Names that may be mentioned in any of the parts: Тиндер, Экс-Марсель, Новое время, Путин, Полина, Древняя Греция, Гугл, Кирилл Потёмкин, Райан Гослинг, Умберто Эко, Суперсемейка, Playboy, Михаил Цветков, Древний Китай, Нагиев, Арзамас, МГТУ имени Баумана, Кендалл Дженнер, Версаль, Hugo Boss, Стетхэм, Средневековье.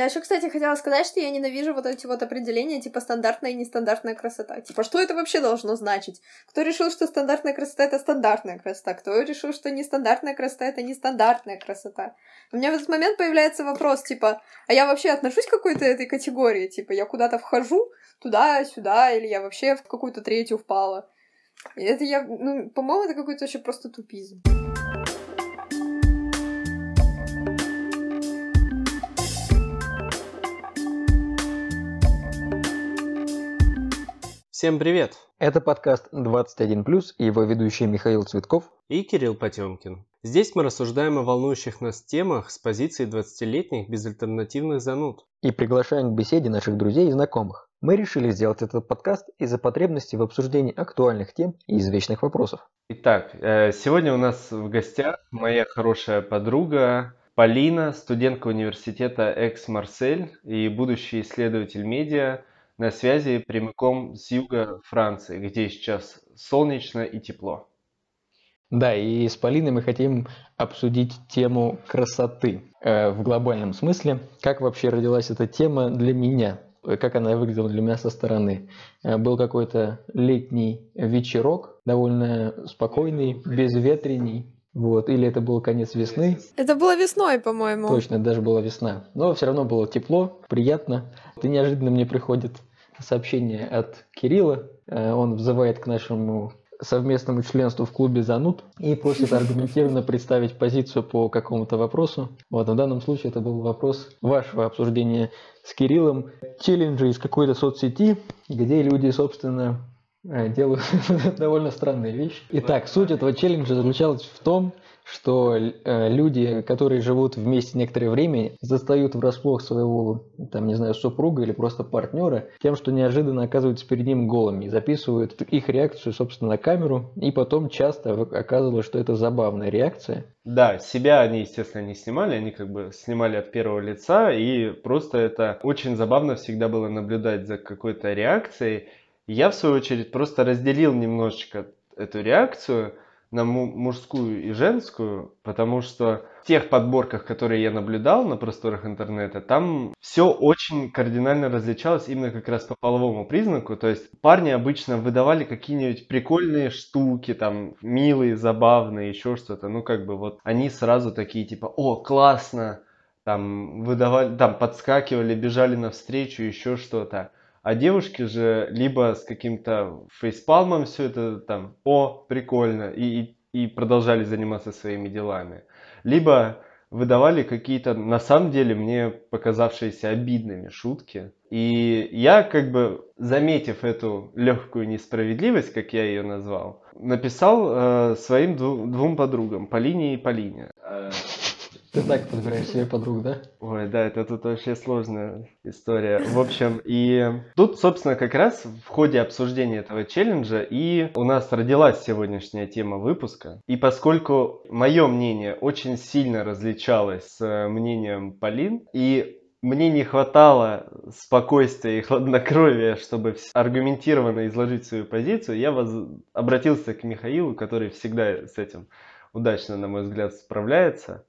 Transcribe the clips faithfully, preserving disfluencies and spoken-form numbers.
Я еще, кстати, хотела сказать, что я ненавижу вот эти вот определения типа стандартная и нестандартная красота. Типа, что это вообще должно значить? Кто решил, что стандартная красота — это стандартная красота? Кто решил, что нестандартная красота — это нестандартная красота? У меня в этот момент появляется вопрос, типа, а я вообще отношусь к какой-то этой категории? Типа, я куда-то вхожу, туда, сюда, или я вообще в какую-то третью впала? И это я, ну, по-моему, это какой-то вообще просто тупизм. Всем привет! Это подкаст двадцать один плюс, и его ведущие Михаил Цветков и Кирилл Потёмкин. Здесь мы рассуждаем о волнующих нас темах с позиции двадцатилетних безальтернативных зануд. И приглашаем к беседе наших друзей и знакомых. Мы решили сделать этот подкаст из-за потребности в обсуждении актуальных тем и извечных вопросов. Итак, сегодня у нас в гостях моя хорошая подруга Полина, студентка университета Экс-Марсель и будущий исследователь медиа. На связи прямиком с юга Франции, где сейчас солнечно и тепло. Да, и с Полиной мы хотим обсудить тему красоты э, в глобальном смысле. Как вообще родилась эта тема для меня? Как она выглядела для меня со стороны? Э, был какой-то летний вечерок, довольно спокойный, безветренний. Вот, или это был конец весны. Это было весной, по-моему. Точно, даже была весна. Но все равно было тепло, приятно. И неожиданно мне приходит сообщение от Кирилла. Он взывает к нашему совместному членству в клубе зануд и просит аргументированно представить позицию по какому-то вопросу. Вот, в данном случае это был вопрос вашего обсуждения с Кириллом. Челленджи из какой-то соцсети, где люди, собственно... делают довольно странные вещи. Итак, суть этого челленджа заключалась в том, что люди, которые живут вместе некоторое время, застают врасплох своего, там, не знаю, супруга или просто партнера тем, что неожиданно оказываются перед ним голыми, записывают их реакцию, собственно, на камеру, и потом часто оказывалось, что это забавная реакция. Да, себя они, естественно, не снимали, они как бы снимали от первого лица, и просто это очень забавно всегда было наблюдать за какой-то реакцией. Я, в свою очередь, просто разделил немножечко эту реакцию на мужскую и женскую, потому что в тех подборках, которые я наблюдал на просторах интернета, там все очень кардинально различалось именно как раз по половому признаку. То есть парни обычно выдавали какие-нибудь прикольные штуки, там, милые, забавные, еще что-то. Ну, как бы вот они сразу такие, типа, о, классно, там, выдавали, там, подскакивали, бежали навстречу, еще что-то. А девушки же либо с каким-то фейспалмом все это там, о, прикольно, и, и, и продолжали заниматься своими делами. Либо выдавали какие-то, на самом деле, мне показавшиеся обидными шутки. И я, как бы, заметив эту легкую несправедливость, как я ее назвал, написал э, своим дву- двум подругам, Полине и Полине. Ты так подбираешь себе подруг, да? Ой, да, это тут вообще сложная история. В общем, и тут, собственно, как раз в ходе обсуждения этого челленджа и у нас родилась сегодняшняя тема выпуска. И поскольку мое мнение очень сильно различалось с мнением Полин, и мне не хватало спокойствия и хладнокровия, чтобы аргументированно изложить свою позицию, я воз... обратился к Михаилу, который всегда с этим удачно, на мой взгляд, справляется.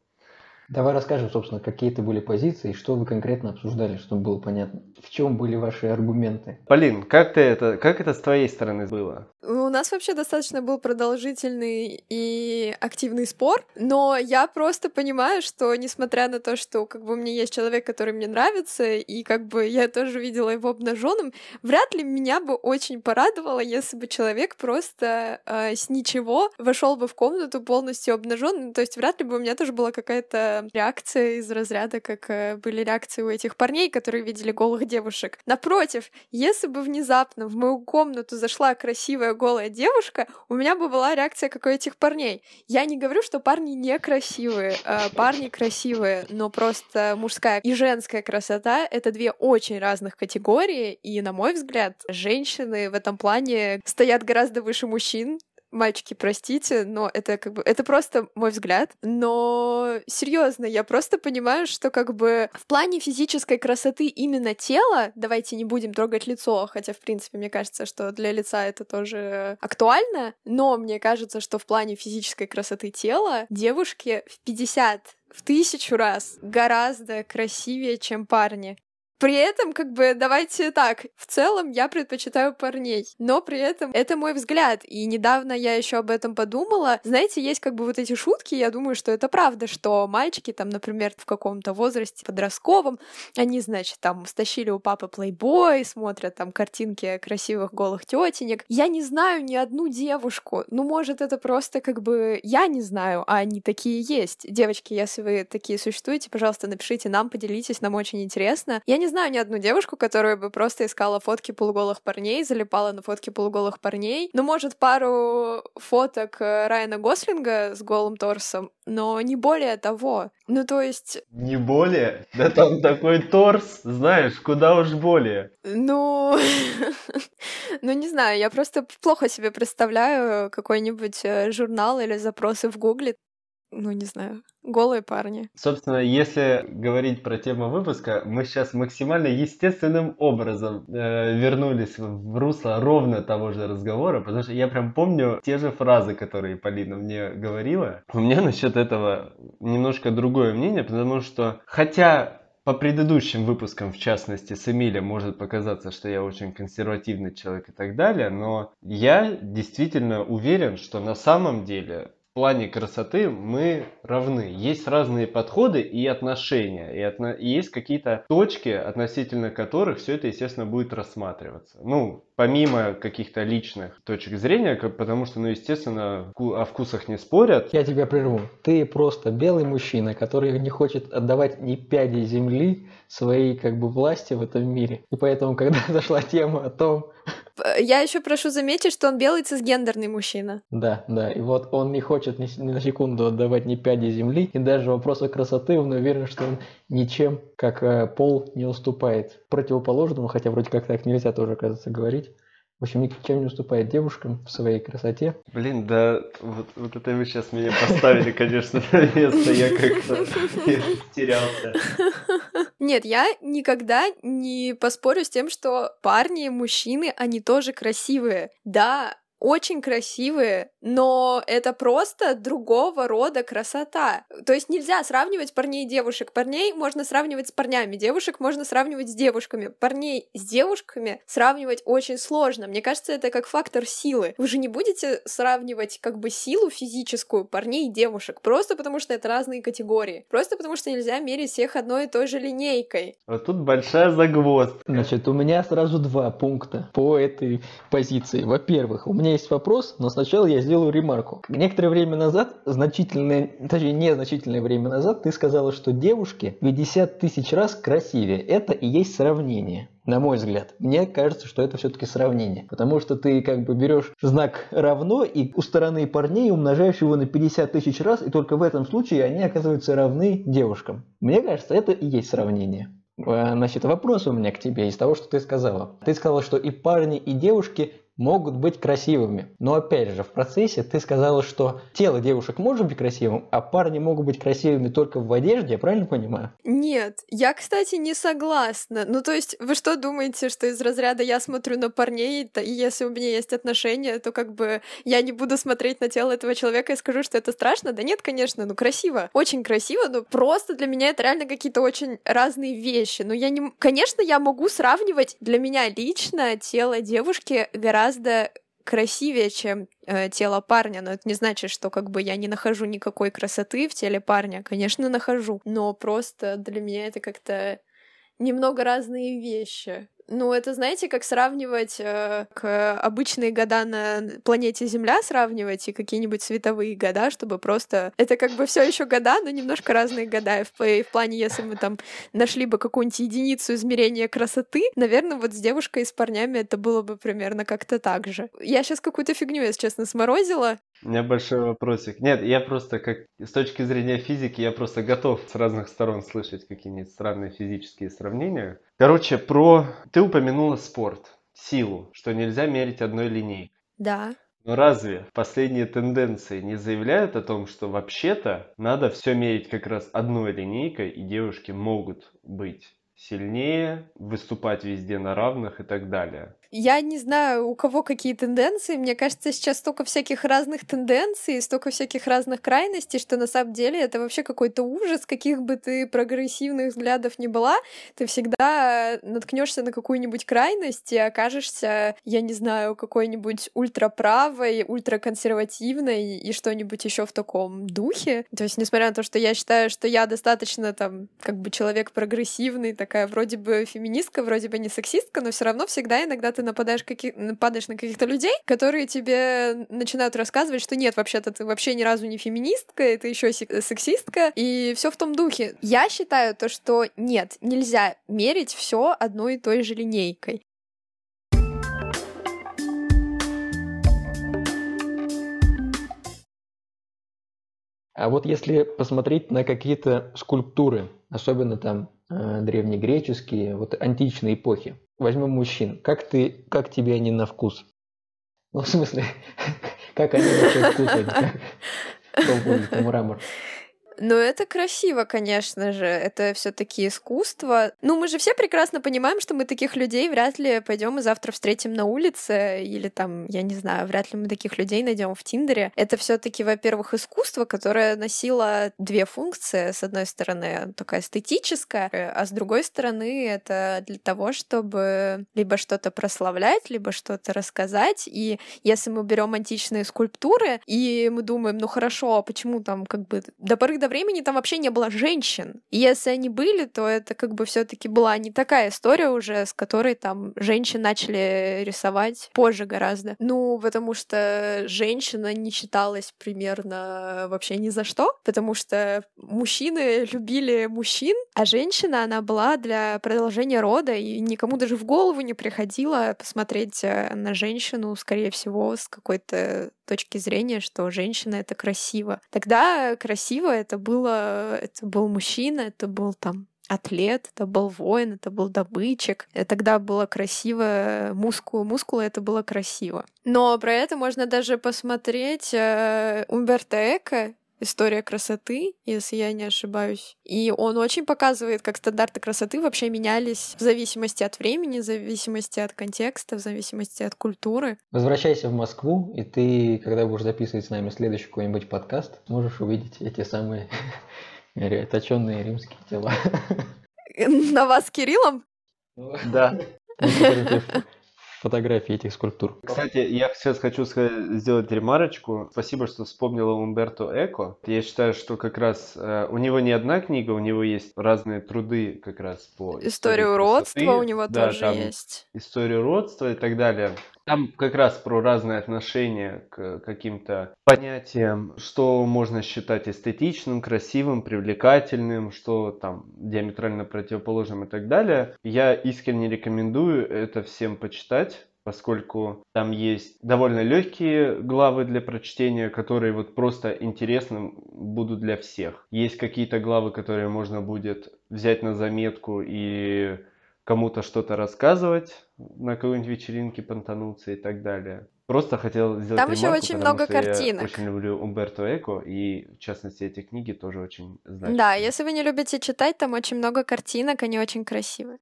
Давай расскажем, собственно, какие это были позиции, что вы конкретно обсуждали, чтобы было понятно, в чем были ваши аргументы. Полин, как ты это, как это с твоей стороны было? У нас вообще достаточно был продолжительный и активный спор, но я просто понимаю, что несмотря на то, что как бы у меня есть человек, который мне нравится, и как бы я тоже видела его обнаженным, вряд ли меня бы очень порадовало, если бы человек просто э, с ничего вошел бы в комнату полностью обнаженным, то есть вряд ли бы у меня тоже была какая-то реакция из разряда, как были реакции у этих парней, которые видели голых девушек. Напротив, если бы внезапно в мою комнату зашла красивая голая девушка, у меня бы была реакция, как у этих парней. Я не говорю, что парни некрасивые, парни красивые, но просто мужская и женская красота — это две очень разных категории, и, на мой взгляд, женщины в этом плане стоят гораздо выше мужчин. Мальчики, простите, но это как бы это просто мой взгляд. Но серьезно, я просто понимаю, что как бы в плане физической красоты именно тела, давайте не будем трогать лицо, хотя, в принципе, мне кажется, что для лица это тоже актуально, но мне кажется, что в плане физической красоты тела девушки в пятьдесят в тысячу раз гораздо красивее, чем парни. При этом, как бы, давайте так, в целом я предпочитаю парней, но при этом это мой взгляд, и недавно я еще об этом подумала. Знаете, есть как бы вот эти шутки, я думаю, что это правда, что мальчики там, например, в каком-то возрасте подростковом, они, значит, там стащили у папы Playboy, смотрят там картинки красивых голых тетенек. Я не знаю ни одну девушку, ну, может, это просто как бы я не знаю, а они такие есть. Девочки, если вы такие существуете, пожалуйста, напишите нам, поделитесь, нам очень интересно. Я не знаю ни одну девушку, которая бы просто искала фотки полуголых парней, залипала на фотки полуголых парней. Ну, может, пару фоток Райана Гослинга с голым торсом, но не более того. Ну, то есть... Не более? Да там такой торс, знаешь, куда уж более. Ну... Ну, не знаю, я просто плохо себе представляю какой-нибудь журнал или запросы в Гугле. Ну, не знаю, голые парни. Собственно, если говорить про тему выпуска, мы сейчас максимально естественным образом э, вернулись в русло ровно того же разговора, потому что я прям помню те же фразы, которые Полина мне говорила. У меня насчет этого немножко другое мнение, потому что, хотя... По предыдущим выпускам, в частности, с Эмилем может показаться, что я очень консервативный человек и так далее, но я действительно уверен, что на самом деле... В плане красоты мы равны. Есть разные подходы и отношения, и, отно... и есть какие-то точки, относительно которых все это, естественно, будет рассматриваться. Ну, помимо каких-то личных точек зрения, потому что, ну, естественно, о вкусах не спорят. Я тебя прерву. Ты просто белый мужчина, который не хочет отдавать ни пяди земли своей, как бы, власти в этом мире. И поэтому, когда зашла тема о том... Я еще прошу заметить, что он белый цисгендерный мужчина. Да, да, и вот он не хочет ни, ни на секунду отдавать ни пяди земли, и даже вопросы красоты, он уверен, что он ничем, как э, пол, не уступает противоположному, хотя вроде как так нельзя тоже, оказывается, говорить. В общем, ничем не уступает девушкам в своей красоте. Блин, да, вот, вот это вы сейчас меня поставили, конечно, на место, я как-то терялся. Нет, я никогда не поспорю с тем, что парни, мужчины, они тоже красивые. Да, очень красивые, но это просто другого рода красота. То есть нельзя сравнивать парней и девушек. Парней можно сравнивать с парнями, девушек можно сравнивать с девушками. Парней с девушками сравнивать очень сложно. Мне кажется, это как фактор силы. Вы же не будете сравнивать как бы силу физическую парней и девушек, просто потому что это разные категории. Просто потому что нельзя мерить всех одной и той же линейкой. Вот тут большая загвоздка. Значит, у меня сразу два пункта по этой позиции. Во-первых, у меня есть вопрос, но сначала я сделаю ремарку. Некоторое время назад, значительное, точнее незначительное время назад, ты сказала, что девушки пятьдесят тысяч раз красивее. Это и есть сравнение. На мой взгляд, мне кажется, что это все-таки сравнение. Потому что ты как бы берешь знак равно и у стороны парней умножаешь его на пятьдесят тысяч раз, и только в этом случае они оказываются равны девушкам. Мне кажется, это и есть сравнение. Значит, вопрос у меня к тебе из того, что ты сказала. Ты сказала, что и парни, и девушки могут быть красивыми. Но опять же, в процессе ты сказала, что тело девушек может быть красивым, а парни могут быть красивыми только в одежде, я правильно понимаю? Нет, я, кстати, не согласна. Ну, то есть, вы что думаете, что из разряда я смотрю на парней, и если у меня есть отношения, то как бы я не буду смотреть на тело этого человека и скажу, что это страшно? Да нет, конечно, ну красиво. Очень красиво, но просто для меня это реально какие-то очень разные вещи. Но я не... Конечно, я могу сравнивать, для меня лично тело девушки гораздо гораздо красивее, чем э, тело парня, но это не значит, что как бы я не нахожу никакой красоты в теле парня, конечно, нахожу, но просто для меня это как-то немного разные вещи. Ну, это, знаете, как сравнивать э, к обычные года на планете Земля, сравнивать и какие-нибудь световые года, чтобы просто... Это как бы все еще года, но немножко разные года. И в, и в плане, если мы там нашли бы какую-нибудь единицу измерения красоты, наверное, вот с девушкой и с парнями это было бы примерно как-то так же. Я сейчас какую-то фигню, если честно, сморозила. У меня большой вопросик. Нет, я просто как... С точки зрения физики я просто готов с разных сторон слышать какие-нибудь странные физические сравнения. Короче, про... Ты упомянула спорт, силу, что нельзя мерить одной линейкой. Да. Но разве последние тенденции не заявляют о том, что вообще-то надо все мерить как раз одной линейкой, и девушки могут быть сильнее, выступать везде на равных и так далее? Я не знаю, у кого какие тенденции. Мне кажется, сейчас столько всяких разных тенденций, столько всяких разных крайностей, что на самом деле это вообще какой-то ужас, каких бы ты прогрессивных взглядов ни была, ты всегда наткнешься на какую-нибудь крайность и окажешься, я не знаю, какой-нибудь ультраправой, ультраконсервативной и что-нибудь еще в таком духе. То есть, несмотря на то, что я считаю, что я достаточно там, как бы человек прогрессивный, такая вроде бы феминистка, вроде бы не сексистка, но все равно всегда иногда ты нападаешь, каких... нападаешь на каких-то людей, которые тебе начинают рассказывать, что нет, вообще-то ты вообще ни разу не феминистка, ты еще сексистка, и все в том духе. Я считаю то, что нет, нельзя мерить все одной и той же линейкой. А вот если посмотреть на какие-то скульптуры, особенно там э, древнегреческие, вот античные эпохи, возьмем мужчин, как, ты, как тебе они на вкус? Ну, в смысле, как они на вкус? Как будет мрамор? Но это красиво, конечно же, это все-таки искусство. Ну, мы же все прекрасно понимаем, что мы таких людей вряд ли пойдем и завтра встретим на улице, или там, я не знаю, вряд ли мы таких людей найдем в Тиндере. Это все-таки, во-первых, искусство, которое носило две функции. С одной стороны, такая эстетическая, а с другой стороны, это для того, чтобы либо что-то прославлять, либо что-то рассказать. И если мы берем античные скульптуры, и мы думаем, ну хорошо, а почему там как бы до поры до времени там вообще не было женщин. И если они были, то это как бы все-таки была не такая история уже, с которой там женщин начали рисовать позже гораздо. Ну, потому что женщина не считалась примерно вообще ни за что, потому что мужчины любили мужчин, а женщина, она была для продолжения рода, и никому даже в голову не приходило посмотреть на женщину, скорее всего, с какой-то точки зрения, что женщина — это красиво. Тогда красиво это было, это был мужчина, это был там атлет, это был воин, это был добытчик. Тогда было красиво, мускулы, мускулы, это было красиво. Но про это можно даже посмотреть Умберто Эко, «История красоты», если я не ошибаюсь. И он очень показывает, как стандарты красоты вообще менялись в зависимости от времени, в зависимости от контекста, в зависимости от культуры. Возвращайся в Москву, и ты, когда будешь записывать с нами следующий какой-нибудь подкаст, сможешь увидеть эти самые точёные римские тела. На вас с Кириллом? Да. Фотографии этих скульптур. Кстати, я сейчас хочу сделать ремарочку. Спасибо, что вспомнила Умберто Эко. Я считаю, что как раз э, у него не одна книга, у него есть разные труды как раз по историю родства, у него да, тоже там есть. Историю родства и так далее. Там как раз про разные отношения к каким-то понятиям, что можно считать эстетичным, красивым, привлекательным, что там диаметрально противоположным и так далее. Я искренне рекомендую это всем почитать, поскольку там есть довольно легкие главы для прочтения, которые вот просто интересны будут для всех. Есть какие-то главы, которые можно будет взять на заметку и кому-то что-то рассказывать, на какой-нибудь вечеринке понтануться и так далее. Просто хотел сделать там ремарку, еще очень много картинок. Я очень люблю Умберто Эко, и, в частности, эти книги тоже очень значимые. Да, если вы не любите читать, там очень много картинок, они очень красивые.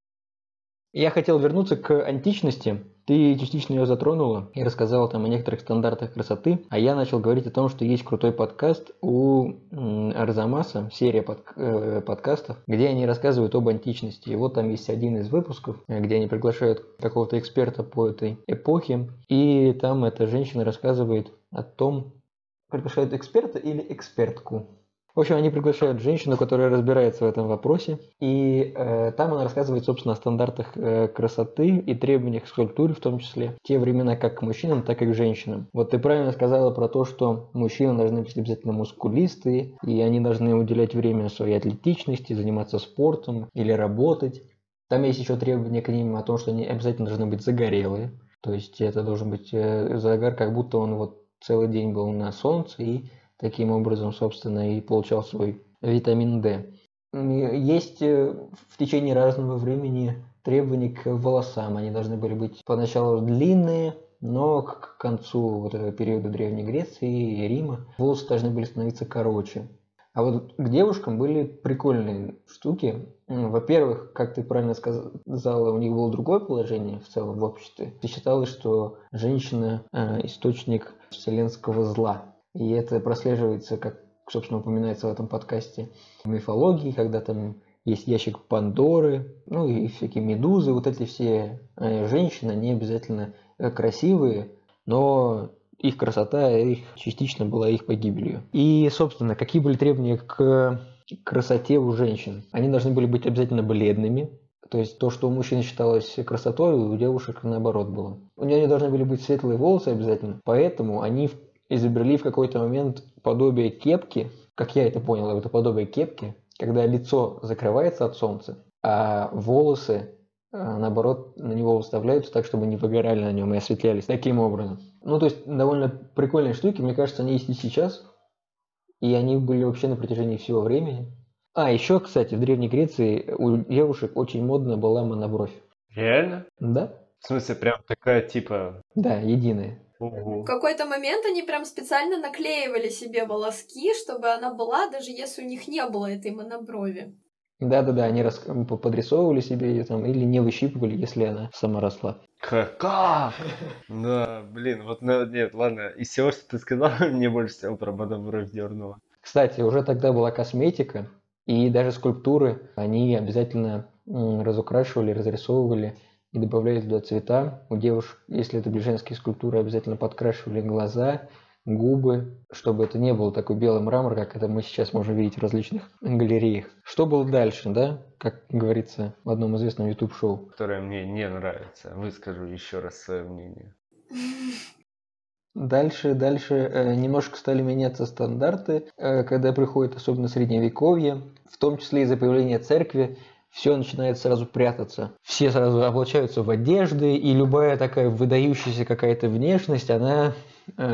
Я хотел вернуться к античности. Ты частично ее затронула и рассказала там о некоторых стандартах красоты, а я начал говорить о том, что есть крутой подкаст у Арзамаса, серия под, э, подкастов, где они рассказывают об античности. И вот там есть один из выпусков, где они приглашают какого-то эксперта по этой эпохе, и там эта женщина рассказывает о том, приглашают эксперта или экспертку. В общем, они приглашают женщину, которая разбирается в этом вопросе, и э, там она рассказывает, собственно, о стандартах э, красоты и требованиях к скульптуре, в том числе, в те времена как к мужчинам, так и к женщинам. Вот ты правильно сказала про то, что мужчины должны быть обязательно мускулисты, и они должны уделять время своей атлетичности, заниматься спортом или работать. Там есть еще требования к ним о том, что они обязательно должны быть загорелые, то есть это должен быть э, загар, как будто он вот целый день был на солнце и таким образом, собственно, и получал свой витамин D. Есть в течение разного времени требования к волосам. Они должны были быть поначалу длинные, но к концу вот этого периода Древней Греции и Рима волосы должны были становиться короче. А вот к девушкам были прикольные штуки. Во-первых, как ты правильно сказала, у них было другое положение в целом в обществе. Считалось, что женщина э, источник вселенского зла. И это прослеживается, как, собственно, упоминается в этом подкасте, в мифологии, когда там есть ящик Пандоры, ну и всякие медузы. Вот эти все э, женщины, они обязательно красивые, но... их красота, их частично была их погибелью. И, собственно, какие были требования к красоте у женщин? Они должны были быть обязательно бледными. То есть то, что у мужчин считалось красотой, у девушек наоборот было. У нее должны были быть светлые волосы обязательно. Поэтому они изобрели в какой-то момент подобие кепки. Как я это понял, это подобие кепки, когда лицо закрывается от солнца, а волосы, наоборот, на него выставляются так, чтобы не выгорали на нем и осветлялись таким образом. Ну, то есть, довольно прикольные штуки, мне кажется, они есть и сейчас, и они были вообще на протяжении всего времени. А, еще, кстати, в Древней Греции у девушек очень модно была монобровь. Реально? Да. В смысле, прям такая, типа... Да, единая. Угу. В какой-то момент они прям специально наклеивали себе волоски, чтобы она была, даже если у них не было этой моноброви. Да-да-да, они рас... подрисовывали себе ее там или не выщипывали, если она сама росла. Как? Да, блин, вот нет, ладно, из всего, что ты сказал, мне больше всего про монобровь дернуло. Кстати, уже тогда была косметика, и даже скульптуры, они обязательно разукрашивали, разрисовывали и добавляли туда цвета. У девушек, если это были женские скульптуры, обязательно подкрашивали глаза, губы, чтобы это не было такой белый мрамор, как это мы сейчас можем видеть в различных галереях. Что было дальше, да? Как говорится в одном известном YouTube-шоу. Которое мне не нравится. Выскажу еще раз свое мнение. Дальше, дальше немножко стали меняться стандарты, когда приходит особенно средневековье, в том числе из-за появления церкви. Все начинает сразу прятаться. Все сразу облачаются в одежды, и любая такая выдающаяся какая-то внешность, она,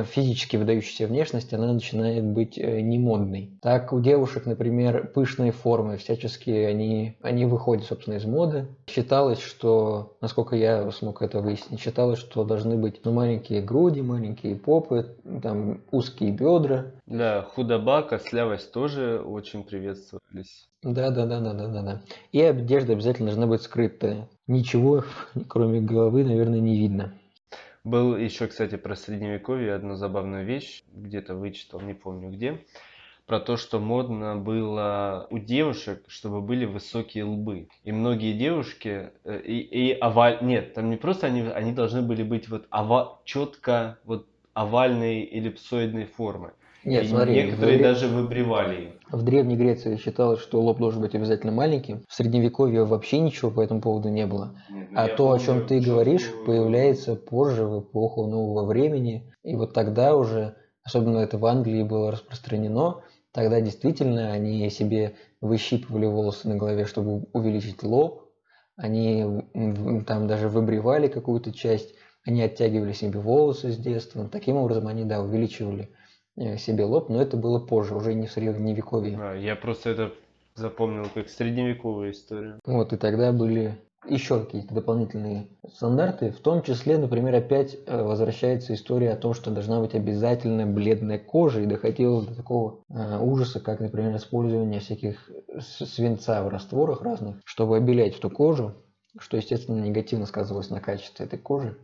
физически выдающаяся внешность, она начинает быть немодной. Так у девушек, например, пышные формы, всячески они, они выходят, собственно, из моды. Считалось, что, насколько я смог это выяснить, считалось, что должны быть ну, маленькие груди, маленькие попы, там, узкие бедра. Да, худоба, костлявость тоже очень приветствовались. Да, да, да, да, да, да, да. И одежда обязательно должна быть скрытая. Ничего, кроме головы, наверное, не видно. Был еще, кстати, про средневековье одну забавную вещь, где-то вычитал, не помню где, про то, что модно было у девушек, чтобы были высокие лбы. И многие девушки, и, и оваль... Нет, там не просто они, они должны были быть вот ова... четко вот овальной эллипсоидной формы. Нет, и смотри, некоторые древ... даже выбривали. В Древней Греции считалось, что лоб должен быть обязательно маленьким. В Средневековье вообще ничего по этому поводу не было. Нет, а то, помню, о чем ты говоришь, было... появляется позже, в эпоху нового времени. И вот тогда уже, особенно это в Англии было распространено, тогда действительно они себе выщипывали волосы на голове, чтобы увеличить лоб. Они там даже выбривали какую-то часть. Они оттягивали себе волосы с детства. Таким образом они, да, увеличивали себе лоб, но это было позже, уже не в средневековье. А, я просто это запомнил как средневековую историю. Вот, и тогда были еще какие-то дополнительные стандарты, в том числе, например, опять возвращается история о том, что должна быть обязательно бледная кожа, и доходило до такого э, ужаса, как, например, использование всяких свинца в растворах разных, чтобы обелять эту кожу, что, естественно, негативно сказывалось на качестве этой кожи.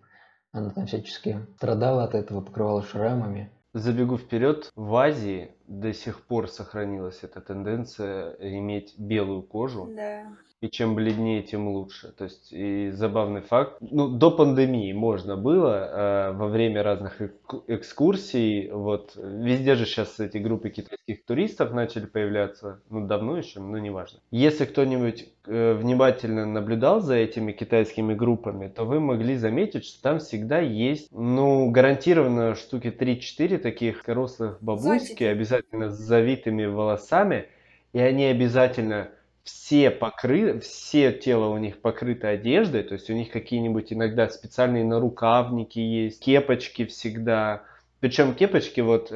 Она там всячески страдала от этого, покрывалась шрамами. Забегу вперед, в Азии до сих пор сохранилась эта тенденция иметь белую кожу, да. И чем бледнее, тем лучше. То есть, и забавный факт, ну, до пандемии можно было, а во время разных экскурсий, вот, везде же сейчас эти группы китайских туристов начали появляться, ну, давно еще, но неважно. Если кто-нибудь э, внимательно наблюдал за этими китайскими группами, то вы могли заметить, что там всегда есть, ну, гарантированно штуки три-четыре таких корослых бабульки, обязательно с завитыми волосами, и они обязательно... Все, покры... все тело у них покрыто одеждой, то есть у них какие-нибудь иногда специальные нарукавники есть, кепочки всегда. Причем кепочки, вот,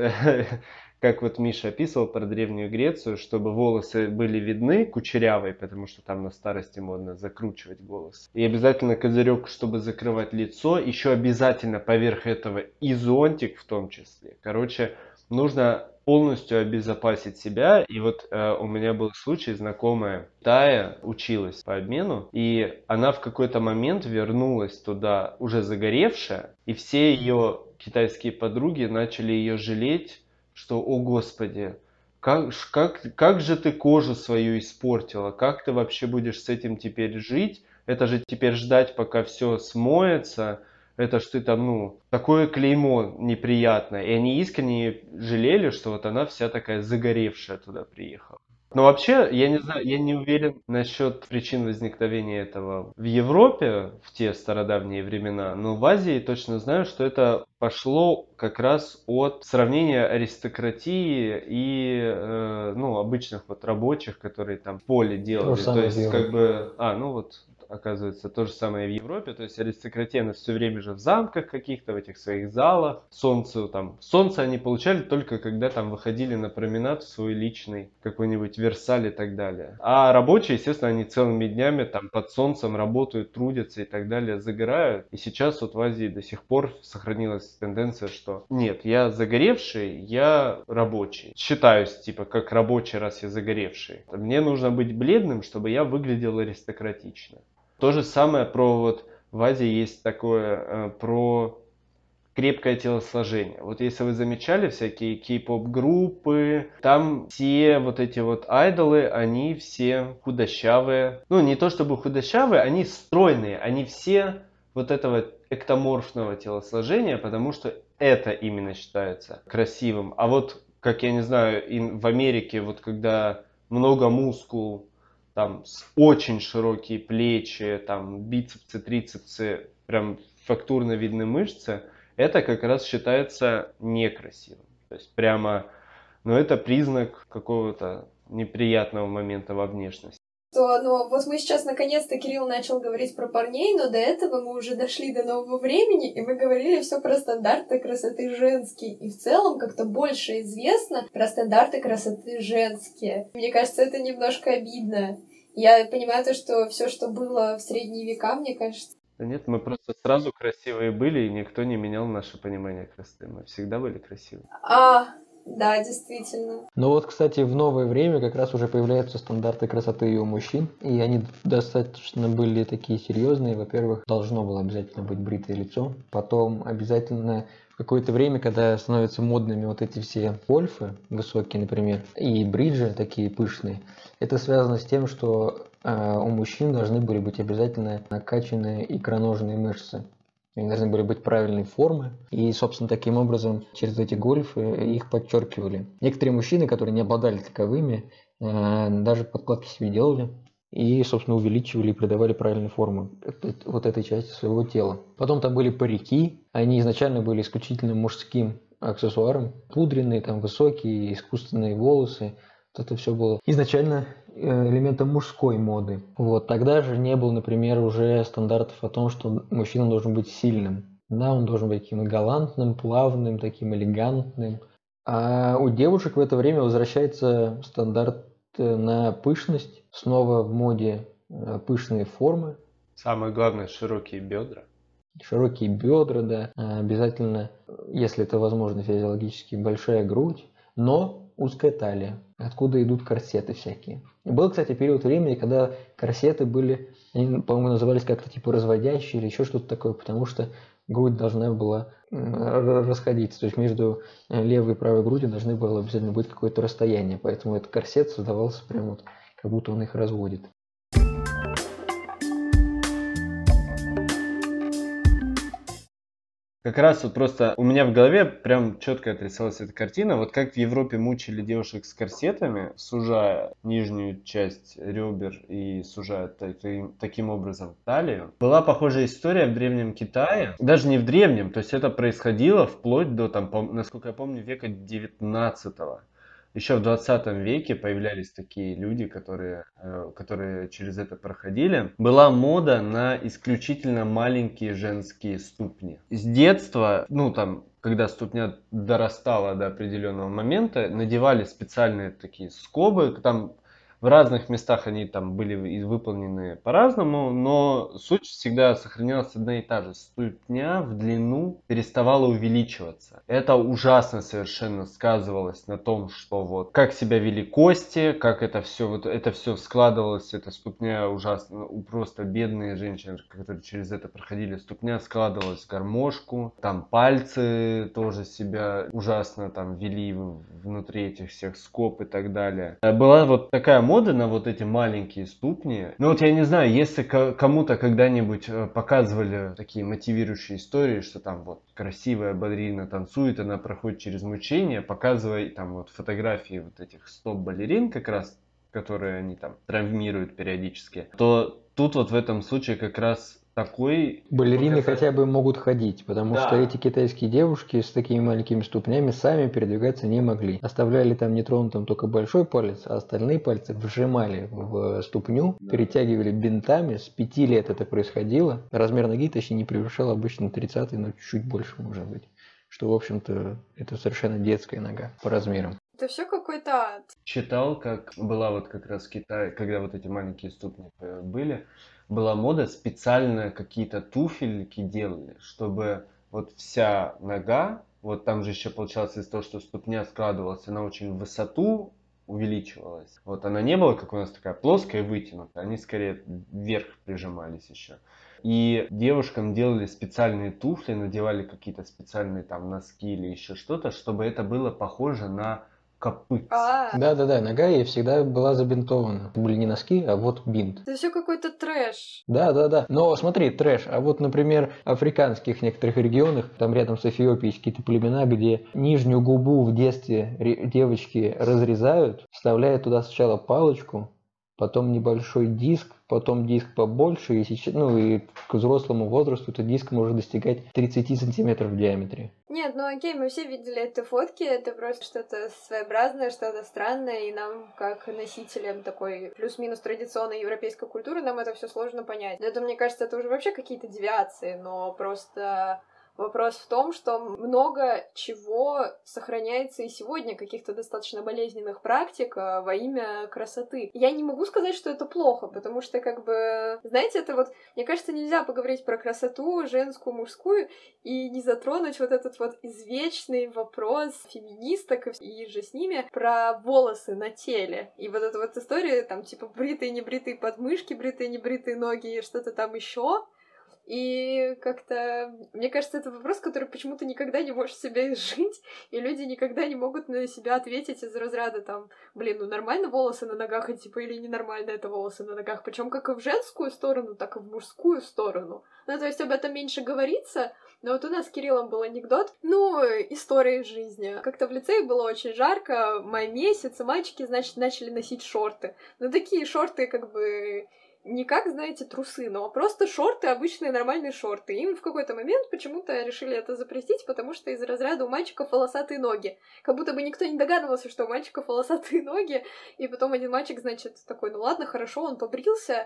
как вот Миша описывал про Древнюю Грецию, чтобы волосы были видны, кучерявые, потому что там на старости модно закручивать волосы. И обязательно козырек, чтобы закрывать лицо, еще обязательно поверх этого и зонтик в том числе. Короче... нужно полностью обезопасить себя. И вот э, у меня был случай, знакомая Тая училась по обмену, и она в какой-то момент вернулась туда уже загоревшая, и все ее китайские подруги начали ее жалеть, что «О, Господи, как, как, как же ты кожу свою испортила, как ты вообще будешь с этим теперь жить, это же теперь ждать, пока все смоется». Это ж ты там, ну, такое клеймо неприятное. И они искренне жалели, что вот она вся такая загоревшая туда приехала. Но вообще, я не знаю, я не уверен насчет причин возникновения этого в Европе в те стародавние времена, но в Азии точно знаю, что это пошло как раз от сравнения аристократии и э, ну, обычных вот рабочих, которые там в поле делали. То, То есть, как бы, а, ну вот... Оказывается, то же самое и в Европе, то есть аристократия она все время же в замках каких-то, в этих своих залах, солнце там, солнце они получали только когда там выходили на променад в свой личный какой-нибудь Версаль и так далее. А рабочие, естественно, они целыми днями там под солнцем работают, трудятся и так далее, загорают. И сейчас вот в Азии до сих пор сохранилась тенденция, что нет, я загоревший, я рабочий. Считаюсь типа как рабочий, раз я загоревший. Мне нужно быть бледным, чтобы я выглядел аристократично. То же самое про вот в Азии есть такое э, про крепкое телосложение. Вот если вы замечали всякие кей-поп группы, там все вот эти вот айдолы, они все худощавые. Ну не то чтобы худощавые, они стройные, они все вот этого эктоморфного телосложения, потому что это именно считается красивым. А вот как я не знаю, и в Америке вот когда много мускул, там очень широкие плечи, там бицепсы, трицепсы, прям фактурно видны мышцы, это как раз считается некрасивым. То есть прямо, ну это признак какого-то неприятного момента во внешности. То, ну, вот мы сейчас наконец-то Кирилл начал говорить про парней, но до этого мы уже дошли до нового времени, и мы говорили все про стандарты красоты женские. И в целом как-то больше известно про стандарты красоты женские. Мне кажется, это немножко обидно. Я понимаю то, что все, что было в средние века, мне кажется... Да нет, мы просто сразу красивые были, и никто не менял наше понимание красоты. Мы всегда были красивы. А... Да, действительно. Ну вот, кстати, в новое время как раз уже появляются стандарты красоты и у мужчин, и они достаточно были такие серьезные. Во-первых, должно было обязательно быть бритое лицо, потом обязательно в какое-то время, когда становятся модными вот эти все вольфы высокие, например, и бриджи такие пышные, это связано с тем, что э, у мужчин должны были быть обязательно накачанные икроножные мышцы. Они должны были быть правильной формы, и, собственно, таким образом через эти гольфы их подчеркивали. Некоторые мужчины, которые не обладали таковыми, даже подкладки себе делали и, собственно, увеличивали и придавали правильную форму вот этой части своего тела. Потом там были парики, они изначально были исключительно мужским аксессуаром, пудренные, там высокие, искусственные волосы. Это все было изначально элементом мужской моды. Вот. Тогда же не было, например, уже стандартов о том, что мужчина должен быть сильным. Да, он должен быть таким галантным, плавным, таким элегантным. А у девушек в это время возвращается стандарт на пышность. Снова в моде пышные формы. Самое главное – широкие бедра. Широкие бедра, да. Обязательно, если это возможно, физиологически большая грудь. Но... узкая талия, откуда идут корсеты всякие. И был, кстати, период времени, когда корсеты были, они, по-моему, назывались как-то типа разводящие или еще что-то такое, потому что грудь должна была расходиться, то есть между левой и правой грудью должны было обязательно быть какое-то расстояние, поэтому этот корсет создавался прям вот, как будто он их разводит. Как раз вот просто у меня в голове прям четко отрисовалась эта картина. Вот как в Европе мучили девушек с корсетами, сужая нижнюю часть ребер и сужая таким, таким образом талию. Была похожая история в Древнем Китае. Даже не в Древнем, то есть это происходило вплоть до, там, насколько я помню, века девятнадцатого. Еще в двадцатом веке появлялись такие люди, которые, которые через это проходили. Была мода на исключительно маленькие женские ступни. С детства, ну там, когда ступня дорастала до определенного момента, надевали специальные такие скобы, там... В разных местах они там были выполнены по-разному, но суть всегда сохранялась одна и та же. Ступня в длину переставала увеличиваться. Это ужасно совершенно сказывалось на том, что вот как себя вели кости, как это все, вот это все складывалось, эта ступня ужасно, просто бедные женщины, которые через это проходили, ступня складывалась в гармошку, там пальцы тоже себя ужасно там вели внутри этих всех скоб и так далее. Была вот такая мода на вот эти маленькие ступни. Ну вот я не знаю, если кому-то когда-нибудь показывали такие мотивирующие истории, что там вот красивая балерина танцует, она проходит через мучение, показывая там вот фотографии вот этих стоп-балерин как раз, которые они там травмируют периодически, то тут вот в этом случае как раз такой... Балерины показатель... хотя бы могут ходить, потому да. что эти китайские девушки с такими маленькими ступнями сами передвигаться не могли. Оставляли там нетронутым только большой палец, а остальные пальцы вжимали в ступню, да. перетягивали бинтами. С пяти лет это происходило. Размер ноги, точнее, не превышал обычно тридцать, но чуть-чуть больше может быть. Что, в общем-то, это совершенно детская нога по размерам. Это все какой-то ад. Читал, как была вот как раз в Китае, когда вот эти маленькие ступни были, была мода, специально какие-то туфельки делали, чтобы вот вся нога, вот там же еще получалось из-за того, что ступня складывалась, она очень в высоту увеличивалась. Вот она не была, как у нас, такая плоская и вытянутая, они скорее вверх прижимались еще. И девушкам делали специальные туфли, надевали какие-то специальные там носки или еще что-то, чтобы это было похоже на копытце. Да-да-да, нога ей всегда была забинтована. Были не носки, а вот бинт. Это все какой-то трэш. Да-да-да. Но смотри, трэш. А вот, например, в африканских некоторых регионах, там рядом с Эфиопией есть какие-то племена, где нижнюю губу в детстве девочки разрезают, вставляя туда сначала палочку, потом небольшой диск, потом диск побольше, и сейчас, ну и к взрослому возрасту этот диск может достигать тридцать сантиметров в диаметре. Нет, ну окей, мы все видели эти фотки, это просто что-то своеобразное, что-то странное, и нам, как носителям такой плюс-минус традиционной европейской культуры, нам это все сложно понять. Это, мне кажется, это уже вообще какие-то девиации, но просто... Вопрос в том, что много чего сохраняется и сегодня, каких-то достаточно болезненных практик во имя красоты. Я не могу сказать, что это плохо, потому что, как бы, знаете, это вот, мне кажется, нельзя поговорить про красоту женскую, мужскую, и не затронуть вот этот вот извечный вопрос феминисток и же с ними про волосы на теле. И вот эта вот история, там, типа, бритые-небритые подмышки, бритые-небритые ноги и что-то там еще. И как-то, мне кажется, это вопрос, который почему-то никогда не можешь себе изжить, и люди никогда не могут на себя ответить из разряда там, блин, ну нормально волосы на ногах, и типа, или ненормально это волосы на ногах, причем как и в женскую сторону, так и в мужскую сторону. Ну, то есть об этом меньше говорится, но вот у нас с Кириллом был анекдот, ну, история из жизни. Как-то в лицее было очень жарко, май месяц, и мальчики, значит, начали носить шорты. Ну, такие шорты, как бы... Не как, знаете, трусы, но просто шорты, обычные нормальные шорты. Им в какой-то момент почему-то решили это запретить, потому что из разряда у мальчиков волосатые ноги. Как будто бы никто не догадывался, что у мальчиков волосатые ноги. И потом один мальчик, значит, такой, ну ладно, хорошо, он побрился.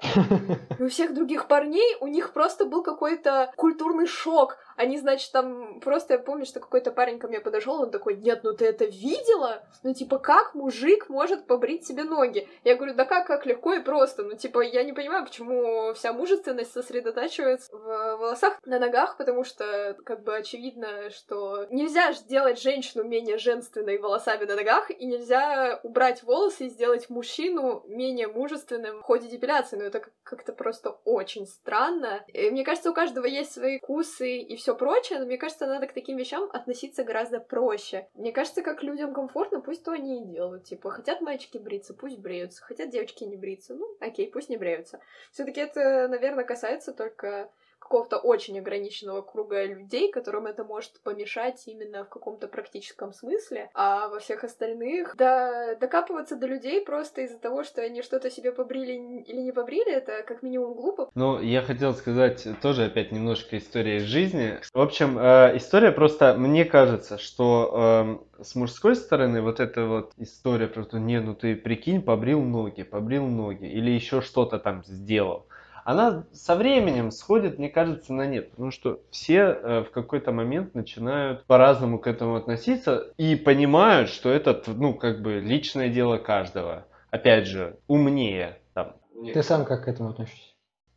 И у всех других парней у них просто был какой-то культурный шок. Они, значит, там... Просто я помню, что какой-то парень ко мне подошел, он такой, нет, ну ты это видела? Ну, типа, как мужик может побрить себе ноги? Я говорю, да как, как легко и просто. Ну, типа, я не понимаю, почему вся мужественность сосредотачивается в волосах на ногах, потому что, как бы, очевидно, что нельзя делать женщину менее женственной волосами на ногах, и нельзя убрать волосы и сделать мужчину менее мужественным в ходе депиляции. Ну, это как-то просто очень странно. И, мне кажется, у каждого есть свои вкусы и все прочее, но мне кажется, надо к таким вещам относиться гораздо проще. Мне кажется, как людям комфортно, пусть то они и делают. Типа, хотят мальчики бриться, пусть бреются, хотят девочки не бриться, ну, окей, пусть не бреются. Все-таки это, наверное, касается только какого-то очень ограниченного круга людей, которым это может помешать именно в каком-то практическом смысле, а во всех остальных да, докапываться до людей просто из-за того, что они что-то себе побрили или не побрили, это как минимум глупо. Ну, я хотел сказать тоже опять немножко история из жизни. В общем, э, история просто, мне кажется, что... Э, с мужской стороны вот эта вот история про то, не, ну ты прикинь, побрил ноги, побрил ноги, или еще что-то там сделал. Она со временем сходит, мне кажется, на нет, потому что все в какой-то момент начинают по-разному к этому относиться и понимают, что это, ну, как бы личное дело каждого. опять же, умнее. Там. Ты сам как к этому относишься?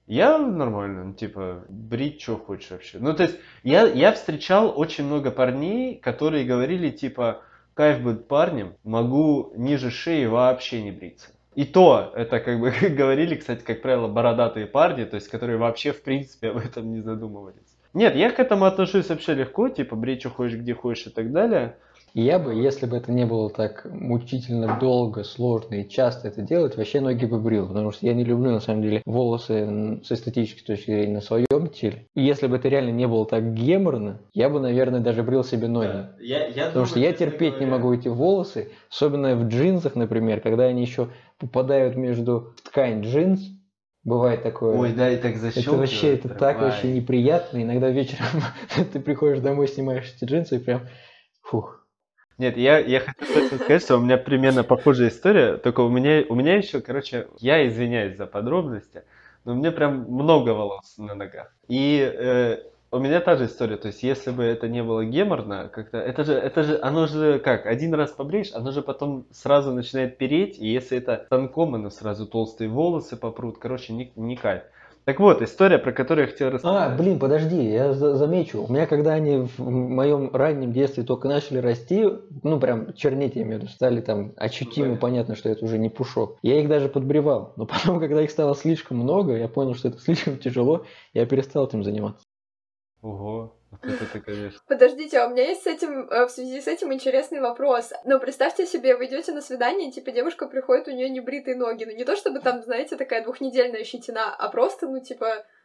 Я нормально, типа, брить что хочешь вообще. Ну, то есть, я, я встречал очень много парней, которые говорили, типа, кайф быть парнем, могу ниже шеи вообще не бриться. И то, это как бы говорили, кстати, как правило, бородатые парни, то есть, которые вообще, в принципе, об этом не задумывались. Нет, я к этому отношусь вообще легко, типа, брить что хочешь, где хочешь и так далее. Я бы, если бы это не было так мучительно долго, сложно и часто это делать, вообще ноги бы брил, потому что я не люблю, на самом деле, волосы с эстетической точки зрения на своем теле. И если бы это реально не было так геморно, я бы, наверное, даже брил себе ноги. Да. Я, я потому думаю, что я терпеть говоря... не могу эти волосы, особенно в джинсах, например, когда они еще попадают между ткань джинс. Бывает такое. Ой, да, и так защелкивает. Это вообще, это так вообще неприятно. Иногда вечером ты приходишь домой, снимаешь эти джинсы и прям фух. Нет, я, я хочу точно сказать, что у меня примерно похожая история, только у меня, у меня еще, короче, я извиняюсь за подробности, но у меня прям много волос на ногах. И э, у меня та же история, то есть если бы это не было геморно, как-то, это же, это же, оно же как, один раз побреешь, оно же потом сразу начинает переть, и если это тонком, оно сразу толстые волосы попрут, короче, не, не кайф. Так вот, история, про которую я хотел рассказать. А, блин, подожди, я за- замечу. У меня, когда они в моем раннем детстве только начали расти, ну, прям чернеть, я имею в виду, стали там ощутимо, понятно, что это уже не пушок. Я их даже подбривал. Но потом, когда их стало слишком много, я понял, что это слишком тяжело, я перестал этим заниматься. Ого. Это, конечно. Подождите, а у меня есть с этим, в связи с этим интересный вопрос. Ну, представьте себе, вы идете на свидание, и, типа, девушка приходит, у нее небритые ноги. Ну, не то чтобы там, знаете, такая двухнедельная щетина, а просто, ну, типа,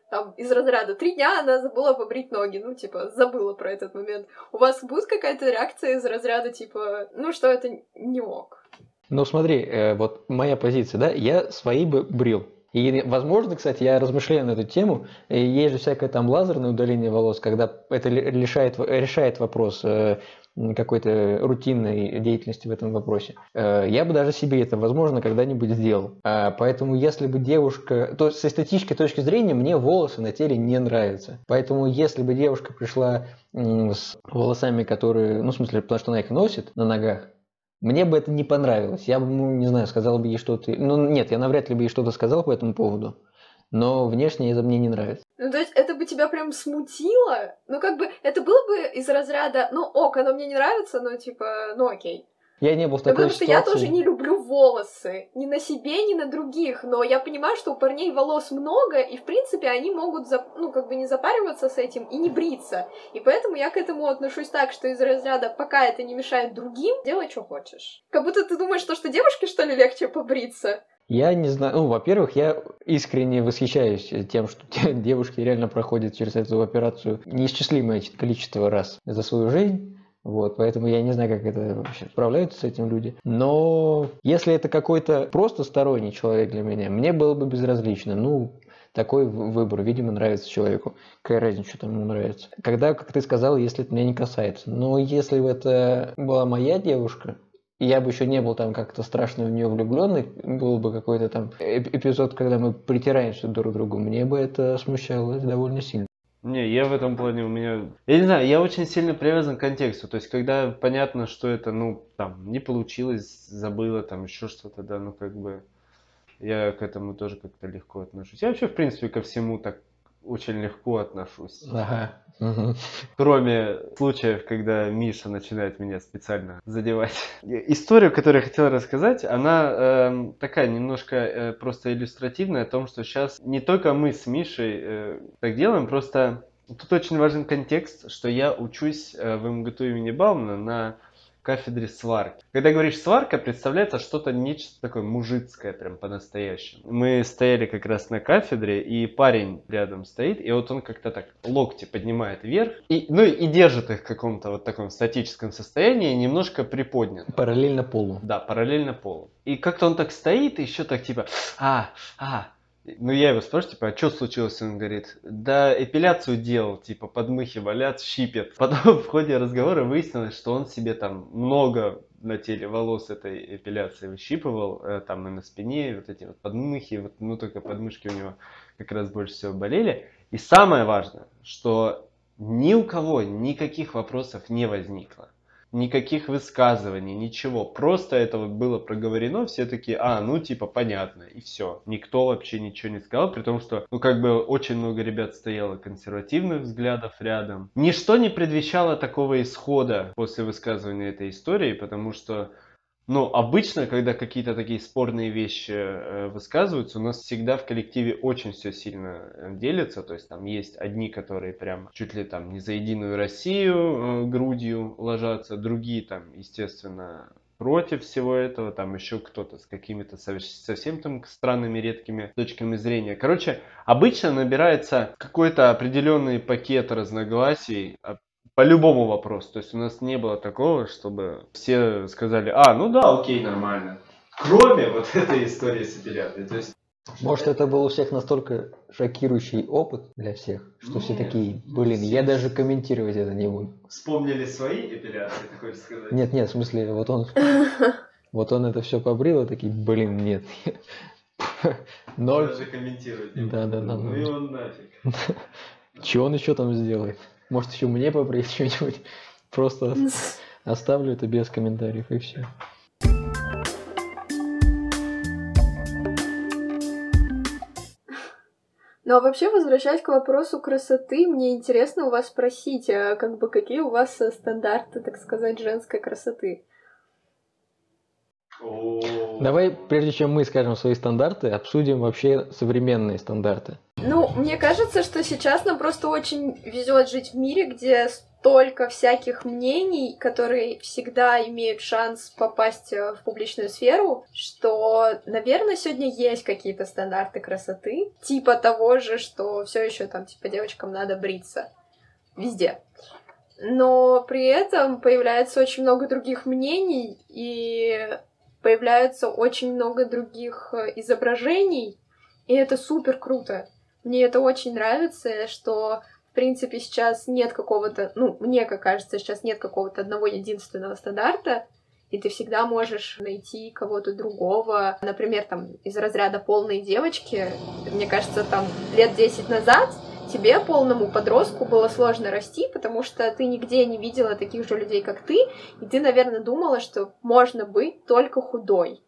там, из разряда три дня она забыла побрить ноги. Ну, типа, забыла про этот момент. У вас будет какая-то реакция из разряда, типа, ну, что это не ок? Ну, смотри, э, вот моя позиция, да, я свои бы брил. И, возможно, кстати, я размышляю на эту тему, есть же всякое там лазерное удаление волос, когда это решает, решает вопрос какой-то рутинной деятельности в этом вопросе. Я бы даже себе это, возможно, когда-нибудь сделал. Поэтому, если бы девушка... То есть, с эстетической точки зрения, мне волосы на теле не нравятся. Поэтому, если бы девушка пришла с волосами, которые... Ну, в смысле, потому что она их носит на ногах, мне бы это не понравилось. Я бы, ну, не знаю, сказал бы ей что-то... Ну, нет, я навряд ли бы ей что-то сказал по этому поводу. Но внешне это мне не нравится. Ну, то есть это бы тебя прям смутило? Ну, как бы, это было бы из разряда... Ну, ок, оно мне не нравится, но, типа, ну, окей. Я не был в такой потому ситуации. Потому что я тоже не люблю волосы. Ни на себе, ни на других. Но я понимаю, что у парней волос много, и, в принципе, они могут, за... ну, как бы не запариваться с этим и не бриться. И поэтому я к этому отношусь так, что из разряда «пока это не мешает другим, делай, что хочешь». Как будто ты думаешь, что, что девушке, что ли, легче побриться? Я не знаю. Ну, во-первых, я искренне восхищаюсь тем, что девушки реально проходят через эту операцию неисчислимое количество раз за свою жизнь. Вот, поэтому я не знаю, как это вообще справляются с этим люди. Но если это какой-то просто сторонний человек для меня, мне было бы безразлично. Ну, такой выбор, видимо, нравится человеку. Какая разница, что там ему нравится. Когда, как ты сказал, если это меня не касается. Но если бы это была моя девушка, я бы еще не был там как-то страшно в нее влюбленный, был бы какой-то там эпизод, когда мы притираемся друг к другу, мне бы это смущало довольно сильно. Не, я в этом плане у меня... Я не знаю, я очень сильно привязан к контексту. То есть, когда понятно, что это, ну, там, не получилось, забыла, там, еще что-то, да, ну, как бы... Я к этому тоже как-то легко отношусь. Я вообще, в принципе, ко всему так очень легко отношусь. Ага. Угу. Кроме случаев, когда Миша начинает меня специально задевать. Историю, которую я хотел рассказать, она э, такая немножко э, просто иллюстративная о том, что сейчас не только мы с Мишей э, так делаем, просто тут очень важен контекст, что я учусь э, в МГТУ имени Баумана на кафедре сварки. Когда говоришь сварка, представляется что-то нечто такое мужицкое, прям по-настоящему. Мы стояли как раз на кафедре, и парень рядом стоит, и вот он как-то так локти поднимает вверх, и, ну и держит их в каком-то вот таком статическом состоянии, немножко приподнят. Параллельно полу. Да, параллельно полу. И как-то он так стоит, и еще так типа, а, а. Ну, я его спрашиваю, типа, а что случилось? Он говорит, да эпиляцию делал, типа, подмыхи валят, щипят. Потом в ходе разговора выяснилось, что он себе там много на теле волос этой эпиляции выщипывал, там и на спине, и вот эти вот подмыхи, вот, ну, только подмышки у него как раз больше всего болели. И самое важное, что ни у кого никаких вопросов не возникло. никаких высказываний, ничего. Просто это вот было проговорено, все такие, а, ну типа понятно, и все. Никто вообще ничего не сказал, при том, что, ну как бы очень много ребят стояло консервативных взглядов рядом. Ничто не предвещало такого исхода после высказывания этой истории, потому что... Ну, обычно, когда какие-то такие спорные вещи э, высказываются, у нас всегда в коллективе очень все сильно делится. То есть там есть одни, которые прям чуть ли там не за единую Россию э, грудью ложатся, другие там, естественно, против всего этого, там еще кто-то с какими-то совсем там странными редкими точками зрения. Короче, обычно набирается какой-то определенный пакет разногласий, по любому вопросу, то есть у нас не было такого, чтобы все сказали, а, ну да, окей, нормально. Кроме вот этой истории с Апеллятой. То есть... Может, это был у всех настолько шокирующий опыт для всех, что нет, все такие, блин, все... я даже комментировать это не буду. Вспомнили свои Апелляты, ты хочешь сказать? Нет, нет, в смысле, вот он, вот он это все побрил, и такие, блин, нет. Ноль. Даже комментировать не буду. Да, да, да. Ну и он нафиг. Че он еще там сделает? Может, еще мне попросить что-нибудь. Просто оставлю это без комментариев, и все. Ну, а вообще, возвращаясь к вопросу красоты, мне интересно у вас спросить, как бы, какие у вас стандарты, так сказать, женской красоты? Давай, прежде чем мы скажем свои стандарты, обсудим вообще современные стандарты. Ну, мне кажется, что сейчас нам просто очень везет жить в мире, где столько всяких мнений, которые всегда имеют шанс попасть в публичную сферу, что, наверное, сегодня есть какие-то стандарты красоты, типа того же, что все еще там, типа, девочкам надо бриться везде. Но при этом появляется очень много других мнений, и появляется очень много других изображений, и это супер круто. Мне это очень нравится, что, в принципе, сейчас нет какого-то, ну, мне, как кажется, сейчас нет какого-то одного единственного стандарта, и ты всегда можешь найти кого-то другого. Например, там, из разряда полной девочки, мне кажется, там, лет десять назад тебе, полному подростку, было сложно расти, потому что ты нигде не видела таких же людей, как ты, и ты, наверное, думала, что можно быть только худой.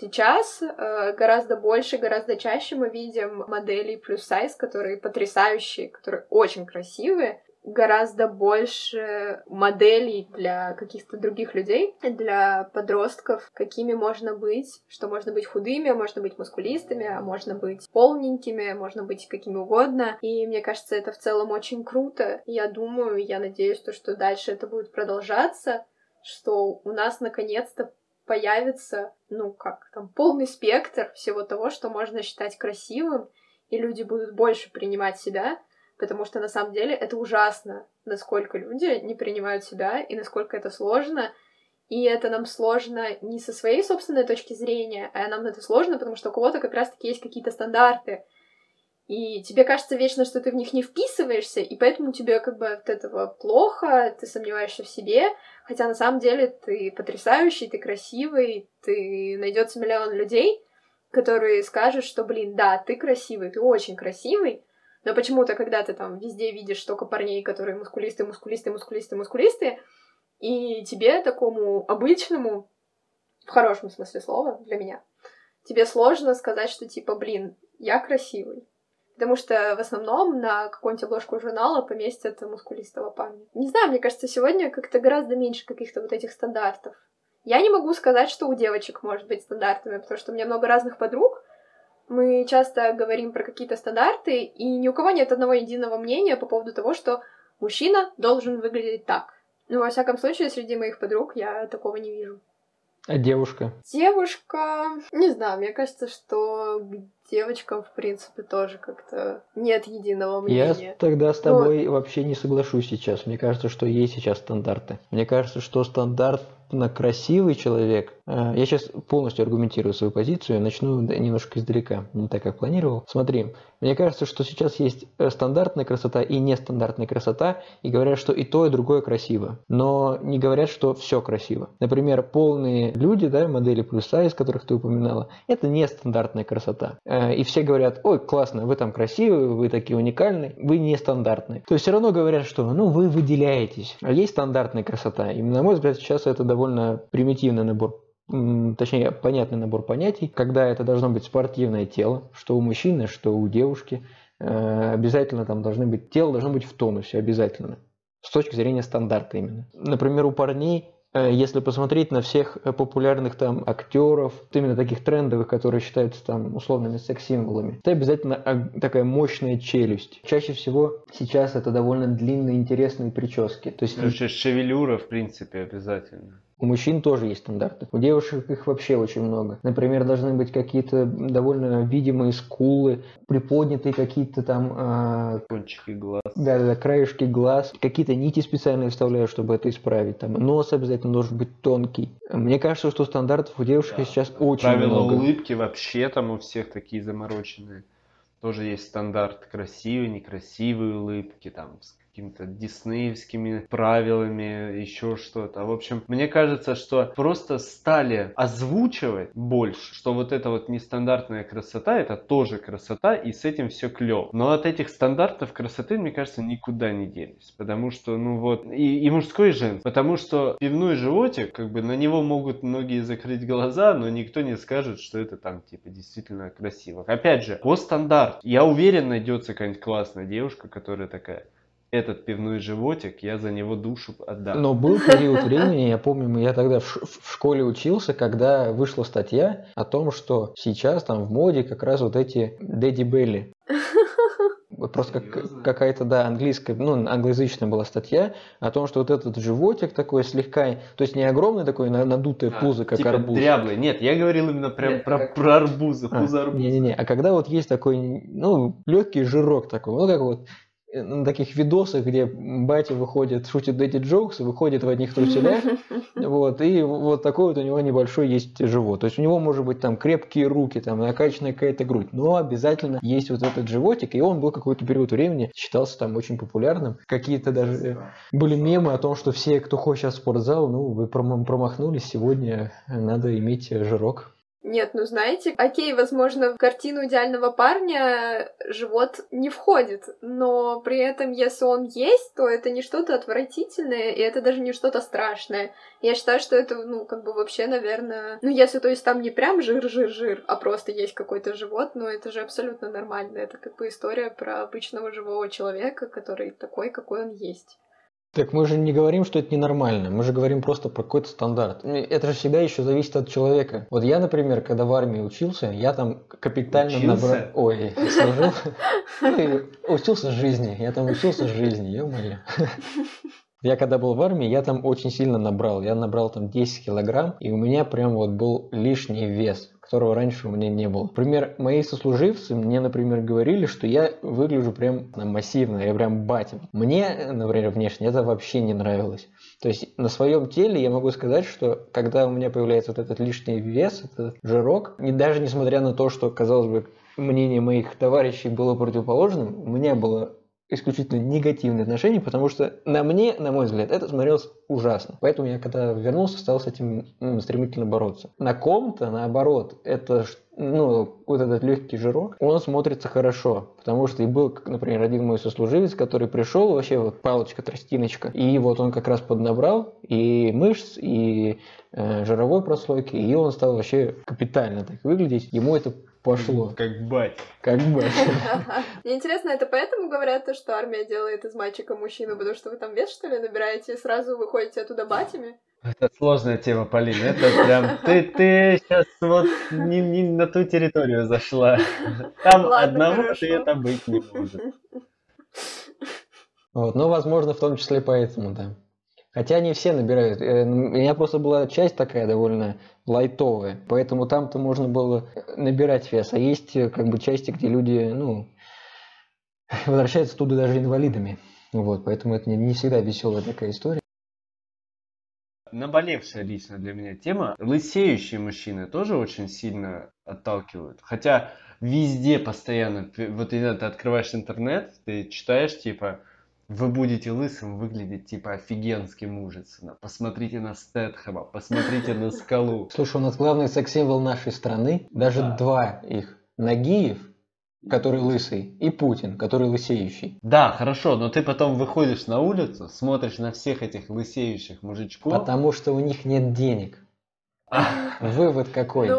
Сейчас э, гораздо больше, гораздо чаще мы видим моделей плюс-сайз, которые потрясающие, которые очень красивые, гораздо больше моделей для каких-то других людей, для подростков, какими можно быть, что можно быть худыми, можно быть мускулистыми, а можно быть полненькими, можно быть какими угодно. И мне кажется, это в целом очень круто. Я думаю, я надеюсь, то, что дальше это будет продолжаться, что у нас наконец-то появится, ну как там, полный спектр всего того, что можно считать красивым, и люди будут больше принимать себя. Потому что на самом деле это ужасно, насколько люди не принимают себя и насколько это сложно. И это нам сложно не со своей собственной точки зрения, а нам это сложно, потому что у кого-то как раз-таки есть какие-то стандарты. И тебе кажется вечно, что ты в них не вписываешься, и поэтому тебе как бы от этого плохо, ты сомневаешься в себе. Хотя на самом деле ты потрясающий, ты красивый, ты найдется миллион людей, которые скажут, что, блин, да, ты красивый, ты очень красивый. Но почему-то, когда ты там везде видишь только парней, которые мускулистые, мускулистые, мускулистые, мускулистые, и тебе, такому обычному, в хорошем смысле слова, для меня, тебе сложно сказать, что типа, блин, я красивый. Потому что в основном на какую-нибудь обложку журнала поместят мускулистого парня. Не знаю, мне кажется, сегодня как-то гораздо меньше каких-то вот этих стандартов. Я не могу сказать, что у девочек может быть стандартами, потому что у меня много разных подруг. Мы часто говорим про какие-то стандарты, и ни у кого нет одного единого мнения по поводу того, что мужчина должен выглядеть так. Ну, во всяком случае, среди моих подруг я такого не вижу. А девушка? Девушка... Не знаю, мне кажется, что девочкам, в принципе, тоже как-то нет единого мнения. Я тогда с тобой Но... вообще не соглашусь сейчас. Мне кажется, что есть сейчас стандарты. Мне кажется, что стандарт на красивый человек... Я сейчас полностью аргументирую свою позицию, начну немножко издалека, не так, как планировал. Смотри, мне кажется, что сейчас есть стандартная красота и нестандартная красота, и говорят, что и то, и другое красиво, но не говорят, что все красиво. Например, полные люди, да, модели плюс-сайз, которых ты упоминала, это нестандартная красота. и все говорят: ой, классно, вы там красивые, вы такие уникальные, вы нестандартные. То есть все равно говорят, что ну вы выделяетесь. А есть стандартная красота. И, на мой взгляд, сейчас это довольно примитивный набор, точнее, понятный набор понятий, когда это должно быть спортивное тело, что у мужчины, что у девушки. Обязательно там должны быть, тело должно быть в тонусе, обязательно. С точки зрения стандарта именно. Например, у парней, если посмотреть на всех популярных там актеров, именно таких трендовых, которые считаются там условными секс-символами, это обязательно такая мощная челюсть. Чаще всего сейчас это довольно длинные интересные прически. То есть, Слушай, шевелюра, в принципе, обязательно. У мужчин тоже есть стандарты. У девушек их вообще очень много. Например, должны быть какие-то довольно видимые скулы, приподнятые какие-то там... Э... Кончики глаз. Да-да-да, краешки глаз. Какие-то нити специальные вставляют, чтобы это исправить. Там нос обязательно должен быть тонкий. Мне кажется, что стандартов у девушек да, сейчас да. очень Правила много. Правила улыбки вообще там у всех такие замороченные. Тоже есть стандарт красивые, некрасивые улыбки там... какими-то диснеевскими правилами, еще что-то. В общем, мне кажется, что просто стали озвучивать больше, что вот эта вот нестандартная красота, это тоже красота, и с этим все клево. Но от этих стандартов красоты, мне кажется, никуда не делись. Потому что, ну вот, и, и мужской, и женский. Потому что пивной животик, как бы на него могут многие закрыть глаза, но никто не скажет, что это там, типа, действительно красиво. Опять же, по стандарту. Я уверен, найдется какая-нибудь классная девушка, которая такая... Этот пивной животик, я за него душу отдам. Но был период времени, я помню, я тогда в, в школе учился, когда вышла статья о том, что сейчас там в моде как раз вот эти Дэдди Белли. Просто как, какая-то, да, английская, ну, англоязычная была статья о том, что вот этот животик такой слегка, то есть не огромный такой, надутое а, пузо, как типа арбуз. Дряблый. Нет, я говорил именно прям Нет, про, как... про арбузы, пузо арбуза. Не-не-не, а когда вот есть такой, ну, легкий жирок такой, ну, как вот на таких видосах, где батя выходит, шутит эти джокс, выходит в одних труселях, вот, и вот такой вот у него небольшой есть живот. То есть у него может быть там крепкие руки, там накачанная какая-то грудь, но обязательно есть вот этот животик, и он был какой-то период времени, считался там очень популярным. Какие-то даже были мемы о том, что все, кто хочет сейчас в спортзал, ну, вы промахнулись, сегодня надо иметь жирок. Нет, ну знаете, окей, возможно, в картину идеального парня живот не входит, но при этом, если он есть, то это не что-то отвратительное, и это даже не что-то страшное. Я считаю, что это, ну, как бы вообще, наверное... Ну, если, то есть, там не прям жир-жир-жир, а просто есть какой-то живот, ну, это же абсолютно нормально. Это как бы история про обычного живого человека, который такой, какой он есть. Так мы же не говорим, что это ненормально, мы же говорим просто про какой-то стандарт. Это же всегда еще зависит от человека. Вот я, например, когда в армии учился, я там капитально набрал... Ой, служил. Учился жизни, я там учился жизни, ё-моё. Я когда был в армии, я там очень сильно набрал. Я набрал там десять килограмм, и у меня прям вот был лишний вес, которого раньше у меня не было. Например, мои сослуживцы мне, например, говорили, что я выгляжу прям массивно, я прям батя. Мне, например, внешне это вообще не нравилось. То есть на своем теле я могу сказать, что когда у меня появляется вот этот лишний вес, этот жирок, и даже несмотря на то, что, казалось бы, мнение моих товарищей было противоположным, мне было исключительно негативные отношения, потому что на мне, на мой взгляд, это смотрелось ужасно. Поэтому я, когда вернулся, стал с этим стремительно бороться. На ком-то, наоборот, это, ну, вот этот легкий жирок, он смотрится хорошо. Потому что и был, например, один мой сослуживец, который пришел, вообще вот палочка-тростиночка, и вот он как раз поднабрал и мышц, и э, жировой прослойки, и он стал вообще капитально так выглядеть. Ему это пошло. Как бать. Как бать. Мне интересно, это поэтому говорят, что армия делает из мальчика мужчину, потому что вы там вес, что ли, набираете и сразу выходите оттуда батями? Это сложная тема, Полина. Это прям... Ты, ты сейчас вот не, не на ту территорию зашла. Там Ладно, одного хорошо. Ты это быть не может. Вот, ну, возможно, в том числе поэтому, да. Хотя не все набирают. У меня просто была часть такая довольно лайтовая, поэтому там-то можно было набирать вес. А есть как бы части, где люди, ну, возвращаются туда даже инвалидами. Вот, поэтому это не всегда веселая такая история. Наболевшая лично для меня тема. Лысеющие мужчины тоже очень сильно отталкивают. Хотя везде постоянно, вот когда ты открываешь интернет, ты читаешь типа: вы будете лысым выглядеть типа офигенски мужественно. Посмотрите на Стетхэма, посмотрите на скалу. Слушай, у нас главный секс-символ нашей страны. Даже да. два их. Нагиев, который лысый, и Путин, который лысеющий. Да, хорошо, но ты потом выходишь на улицу, смотришь на всех этих лысеющих мужичков. Потому что у них нет денег. Вывод какой?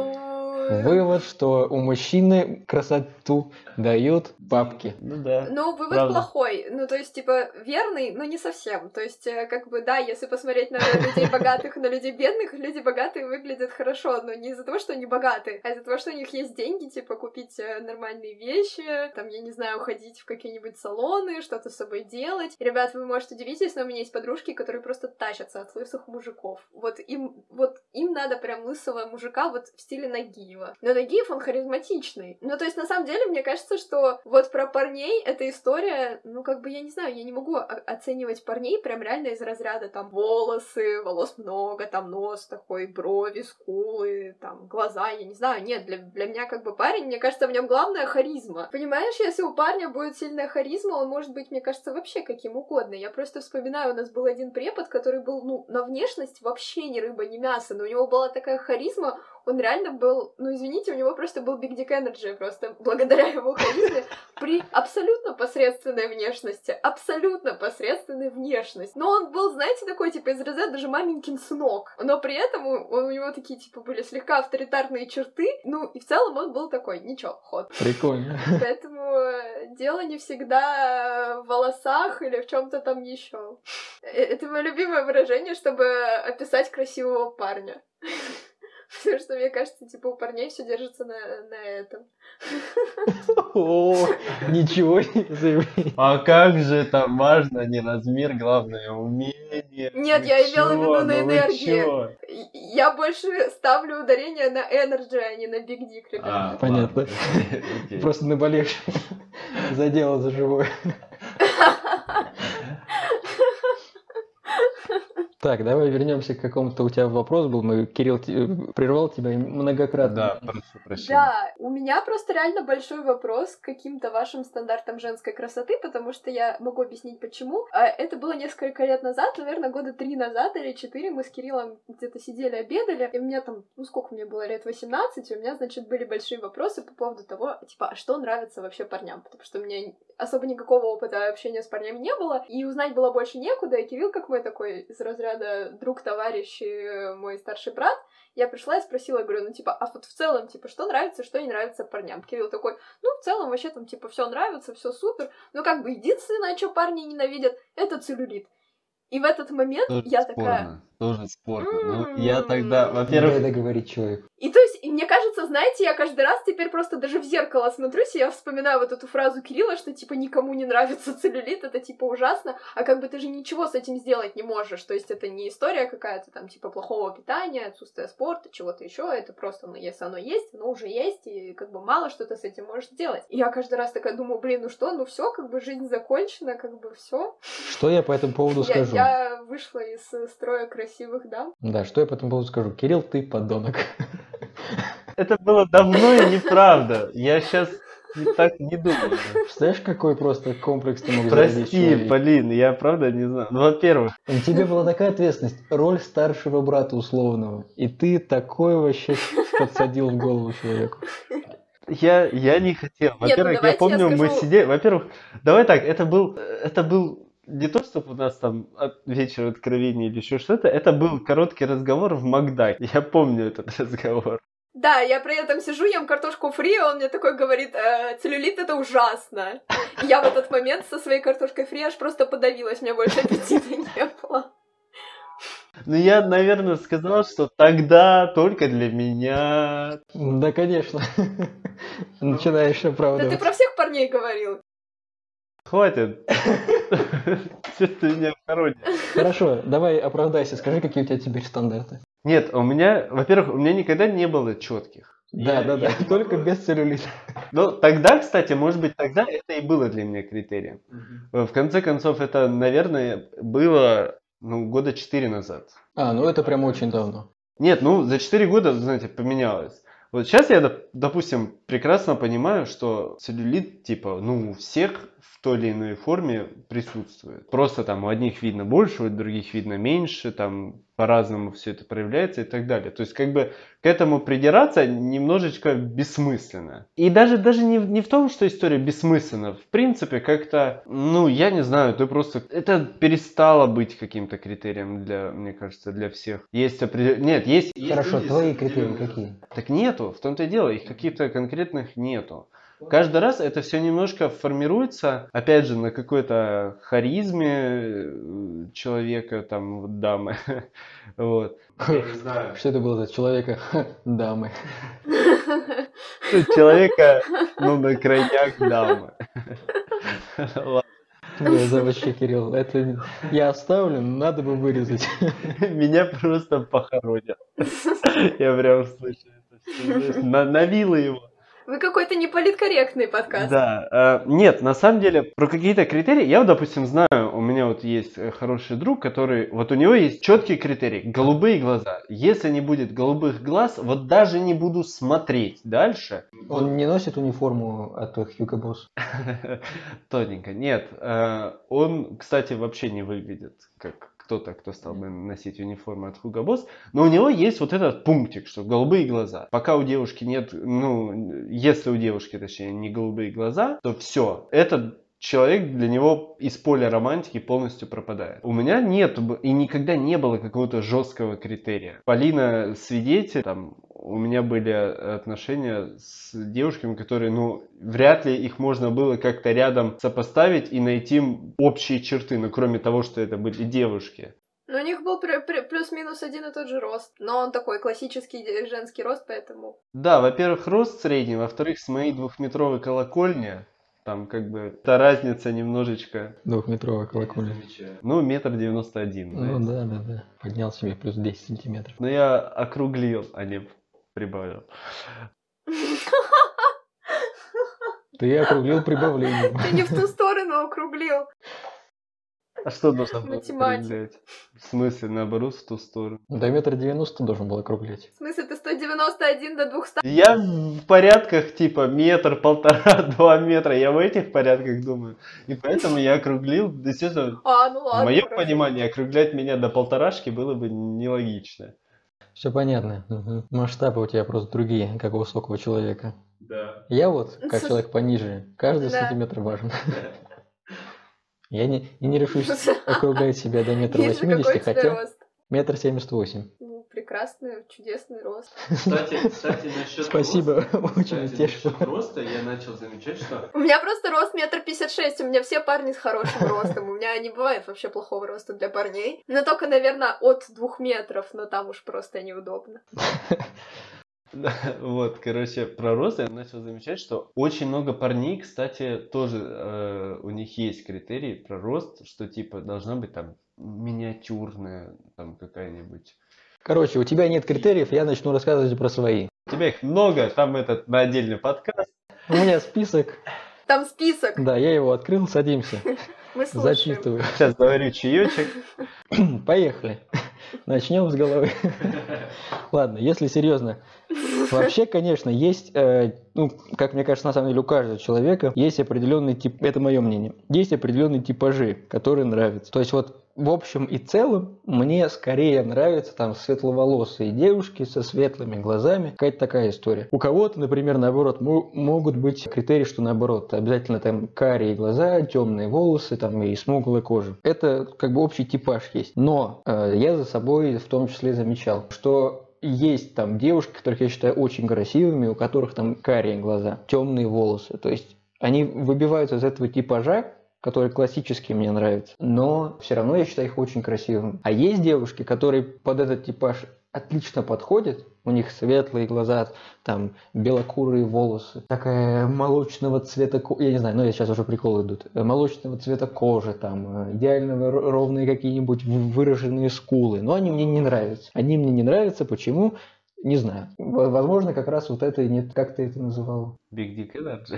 Вывод, что у мужчины красоту дают бабки. Ну да. Ну, вывод правда. Плохой. Ну, то есть, типа, верный, но не совсем. То есть, как бы, да, если посмотреть на людей богатых, на людей бедных, люди богатые выглядят хорошо, но не из-за того, что они богаты, а из-за того, что у них есть деньги, типа, купить нормальные вещи, там, я не знаю, уходить в какие-нибудь салоны, что-то с собой делать. Ребят, вы, может, удивитесь, но у меня есть подружки, которые просто тащатся от лысых мужиков. Вот им, вот им надо прям лысого мужика вот в стиле ноги. Но Нагиев, он харизматичный. Ну, то есть, на самом деле, мне кажется, что вот про парней эта история, ну, как бы, я не знаю, я не могу оценивать парней прям реально из разряда, там, волосы, волос много, там, нос такой, брови, скулы, там, глаза, я не знаю. Нет, для, для меня, как бы, парень, мне кажется, в нем главное харизма. Понимаешь, если у парня будет сильная харизма, он может быть, мне кажется, вообще каким угодно. Я просто вспоминаю, у нас был один препод, который был, ну, на внешность вообще ни рыба, ни мясо, но у него была такая харизма, он реально был, ну извините, у него просто был Big Dick Energy, просто благодаря его харизме при абсолютно посредственной внешности, абсолютно посредственной внешности. Но он был, знаете, такой, типа, из разряда даже маменькин сынок, но при этом у, у него такие, типа, были слегка авторитарные черты, ну и в целом он был такой, ничего, ход. Прикольно. Поэтому дело не всегда в волосах или в чем-то там еще. Это мое любимое выражение, чтобы описать красивого парня. Потому что, мне кажется, типа, у парней все держится на, на этом. О, ничего не заявили. А как же там важно не размер, главное умение. Нет, я имела в виду на энергию. Я больше ставлю ударение на энерджи, а не на биг-дик, ребята. Понятно. Просто наболевшее. Задело за живое. Так, давай вернемся к какому-то, у тебя вопрос был, мы, Кирилл, прервал тебя многократно. Да, прошу прощения. Да, у меня просто реально большой вопрос к каким-то вашим стандартам женской красоты, потому что я могу объяснить, почему. Это было несколько лет назад, наверное, года три назад или четыре, мы с Кириллом где-то сидели, обедали, и у меня там, ну сколько мне было, лет восемнадцать, и у меня, значит, были большие вопросы по поводу того, типа, а что нравится вообще парням, потому что у меня особо никакого опыта общения с парнями не было, и узнать было больше некуда, и Кирилл, как мой такой, из разряда друг, товарищ и мой старший брат, я пришла и спросила, говорю, ну, типа, а вот в целом, типа, что нравится, что не нравится парням? Кирилл такой, ну, в целом, вообще, там, типа, все нравится, все супер, но как бы единственное, что парни ненавидят, это целлюлит. И в этот момент тоже я спорно, такая... Тоже спорно, ну, я тогда, во-первых... Надо говорить человеку. И то есть, и мне кажется, знаете, я каждый раз теперь просто даже в зеркало смотрюсь, и я вспоминаю вот эту фразу Кирилла, что, типа, никому не нравится целлюлит, это, типа, ужасно, а как бы ты же ничего с этим сделать не можешь, то есть это не история какая-то, там, типа, плохого питания, отсутствия спорта, чего-то еще, это просто, ну, если оно есть, оно уже есть, и, как бы, мало что ты с этим можешь делать. И я каждый раз такая думаю, блин, ну что, ну все, как бы, жизнь закончена, как бы, все. Что я по этому поводу скажу? Я вышла из строя красивых дам. Да, что я по этому поводу скажу? Кирилл, ты подонок. Это было давно и неправда. Я сейчас так не думаю. Представляешь, какой просто комплекс ты мог сделать? Прости, Полин, я правда не знаю. Ну, во-первых. У тебя была такая ответственность. Роль старшего брата условного. И ты такое вообще подсадил в голову человеку. Я, я не хотел. Во-первых, я помню, мы сидели... Во-первых, давай так, это был... Это был... Не то, чтобы у нас там вечер откровений или еще что-то, это был короткий разговор в Макдаке. Я помню этот разговор. Да, я при этом сижу, ем картошку фри, он мне такой говорит, э, целлюлит это ужасно. Я в этот момент со своей картошкой фри аж просто подавилась, у меня больше аппетита не было. Ну, я, наверное, сказал, что тогда только для меня... Да, конечно. Начинаешь оправдывать. Да ты про всех парней говорил. Хватит. Что ты меня хоронишь? Хорошо, давай оправдайся, скажи, какие у тебя теперь стандарты. Нет, у меня, во-первых, у меня никогда не было четких. Да, да, да, только без целлюлита. Ну, тогда, кстати, может быть, тогда это и было для меня критерием. В конце концов, это, наверное, было года четыре назад. А, ну это прям очень давно. Нет, ну за четыре года, знаете, поменялось. Вот сейчас я, допустим, прекрасно понимаю, что целлюлит, типа, ну, у всех в той или иной форме присутствует. Просто там у одних видно больше, у других видно меньше, там по-разному все это проявляется и так далее. То есть как бы к этому придираться немножечко бессмысленно. И даже, даже не, не в том, что история бессмысленна. В принципе, как-то, ну, я не знаю, ты просто... Это перестало быть каким-то критерием, для, мне кажется, для всех. Есть определенные... Нет, есть... Хорошо, есть... твои критерии какие? Так нету, в том-то и дело, их каких-то конкретных нету. Каждый раз это все немножко формируется, опять же, на какой-то харизме человека, там, дамы. Вот. Что это было за человека, дамы? Человека, ну, на крайняк дамы. За вообще, Кирилл, это я оставлю, надо бы вырезать. Меня просто похоронят. Я прям слышу это. Навило его. Вы какой-то неполиткорректный подкаст. Да, э, нет, на самом деле, про какие-то критерии, я, допустим, знаю, у меня вот есть хороший друг, который, вот у него есть четкий критерий, голубые глаза. Если не будет голубых глаз, вот даже не буду смотреть дальше. Он не носит униформу от Hugo Boss? Тоненько, нет. Он, кстати, вообще не выглядит как... кто-то, кто стал бы носить униформу от Hugo Boss, но у него есть вот этот пунктик, что голубые глаза. Пока у девушки нет, ну, если у девушки, точнее, не голубые глаза, то все, этот человек для него из поля романтики полностью пропадает. У меня нет и никогда не было какого-то жесткого критерия. Полина свидетель, там, у меня были отношения с девушками, которые, ну, вряд ли их можно было как-то рядом сопоставить и найти общие черты, ну, кроме того, что это были девушки. Ну, у них был плюс-минус один и тот же рост, но он такой классический женский рост, поэтому... Да, во-первых, рост средний, во-вторых, с моей двухметровой колокольни, там как бы та разница немножечко... Двухметровая колокольня. Ну, метр девяносто один. Ну, да, да, да. Поднял себе плюс десять сантиметров. Но я округлил, а не... прибавил. Ты округлил прибавление. Ты не в ту сторону округлил. А что должно было округлять? В смысле, наоборот, в ту сторону. До метра девяносто должен был округлять. В смысле, ты сто девяносто один до двухсот? Я в порядках, типа, метр, полтора, два метра. Я в этих порядках думаю. И поэтому я округлил. Действительно, а, ну ладно, в моем хорошо. Понимании, округлять меня до полторашки было бы нелогично. Все понятно. Угу. Масштабы у тебя просто другие, как у высокого человека. Да. Я вот, как человек пониже, каждый да. сантиметр важен. Да. Я не, не решусь округлять себя до метра восьмидесяти, хотя метр семьдесят восемь. Ну, прекрасный, чудесный рост. Кстати, кстати, насчет Спасибо, роста, очень тешно. Роста я начал замечать, что... У меня просто рост метр пятьдесят шесть, у меня все парни с хорошим ростом, у меня не бывает вообще плохого роста для парней. Но только, наверное, от двух метров, но там уж просто неудобно. Вот, короче, про рост я начал замечать, что очень много парней, кстати, тоже э, у них есть критерии про рост, что типа должна быть там миниатюрная, там какая-нибудь. Короче, у тебя нет критериев, я начну рассказывать про свои. У тебя их много, там этот на отдельный подкаст. У меня список. Там список. Да, я его открыл, садимся. Мы слушаем. Зачитываю. Сейчас заварю чаечек. Поехали. Начнем с головы. Ладно, если серьезно. Вообще, конечно, есть, э, ну, как мне кажется, на самом деле у каждого человека есть определенный тип, это мое мнение, есть определенные типажи, которые нравятся. То есть вот в общем и целом мне скорее нравятся там светловолосые девушки со светлыми глазами, какая-то такая история. У кого-то, например, наоборот, м- могут быть критерии, что наоборот, обязательно там карие глаза, темные волосы там и смуглая кожа. Это как бы общий типаж есть. Но э, я за собой в том числе замечал, что есть там девушки, которых я считаю очень красивыми, у которых там карие глаза, темные волосы. То есть они выбиваются из этого типажа, которые классические мне нравятся, но все равно я считаю их очень красивыми. А есть девушки, которые под этот типаж отлично подходят, у них светлые глаза, там белокурые волосы, такая молочного цвета кожи, я не знаю, но я сейчас уже приколы идут, молочного цвета кожи, там идеально ровные какие-нибудь выраженные скулы, но они мне не нравятся. Они мне не нравятся, почему? Не знаю. Возможно, как раз вот это и нет. Как ты это называл? Big Dick Energy.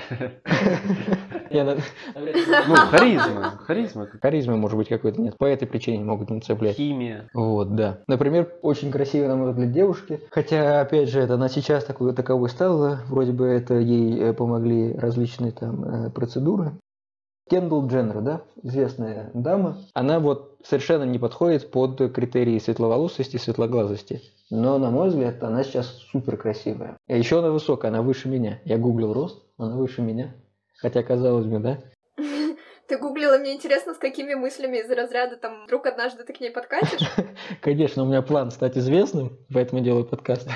Ну, харизма. Харизма. Харизма, может быть, какой-то нет. По этой причине могут не цеплять. Химия. Вот, да. Например, очень красиво нам выглядят девушки. Хотя, опять же, она сейчас таковой стала. Вроде бы это ей помогли различные там процедуры. Кендалл Дженнер, да, известная дама, она вот совершенно не подходит под критерии светловолосости и светлоглазости. Но, на мой взгляд, она сейчас супер красивая. А еще она высокая, она выше меня. Я гуглил рост, она выше меня. Хотя, казалось бы, да? Ты гуглила, мне интересно, с какими мыслями из разряда там вдруг однажды ты к ней подкатишь? Конечно, у меня план стать известным, поэтому делаю подкаст.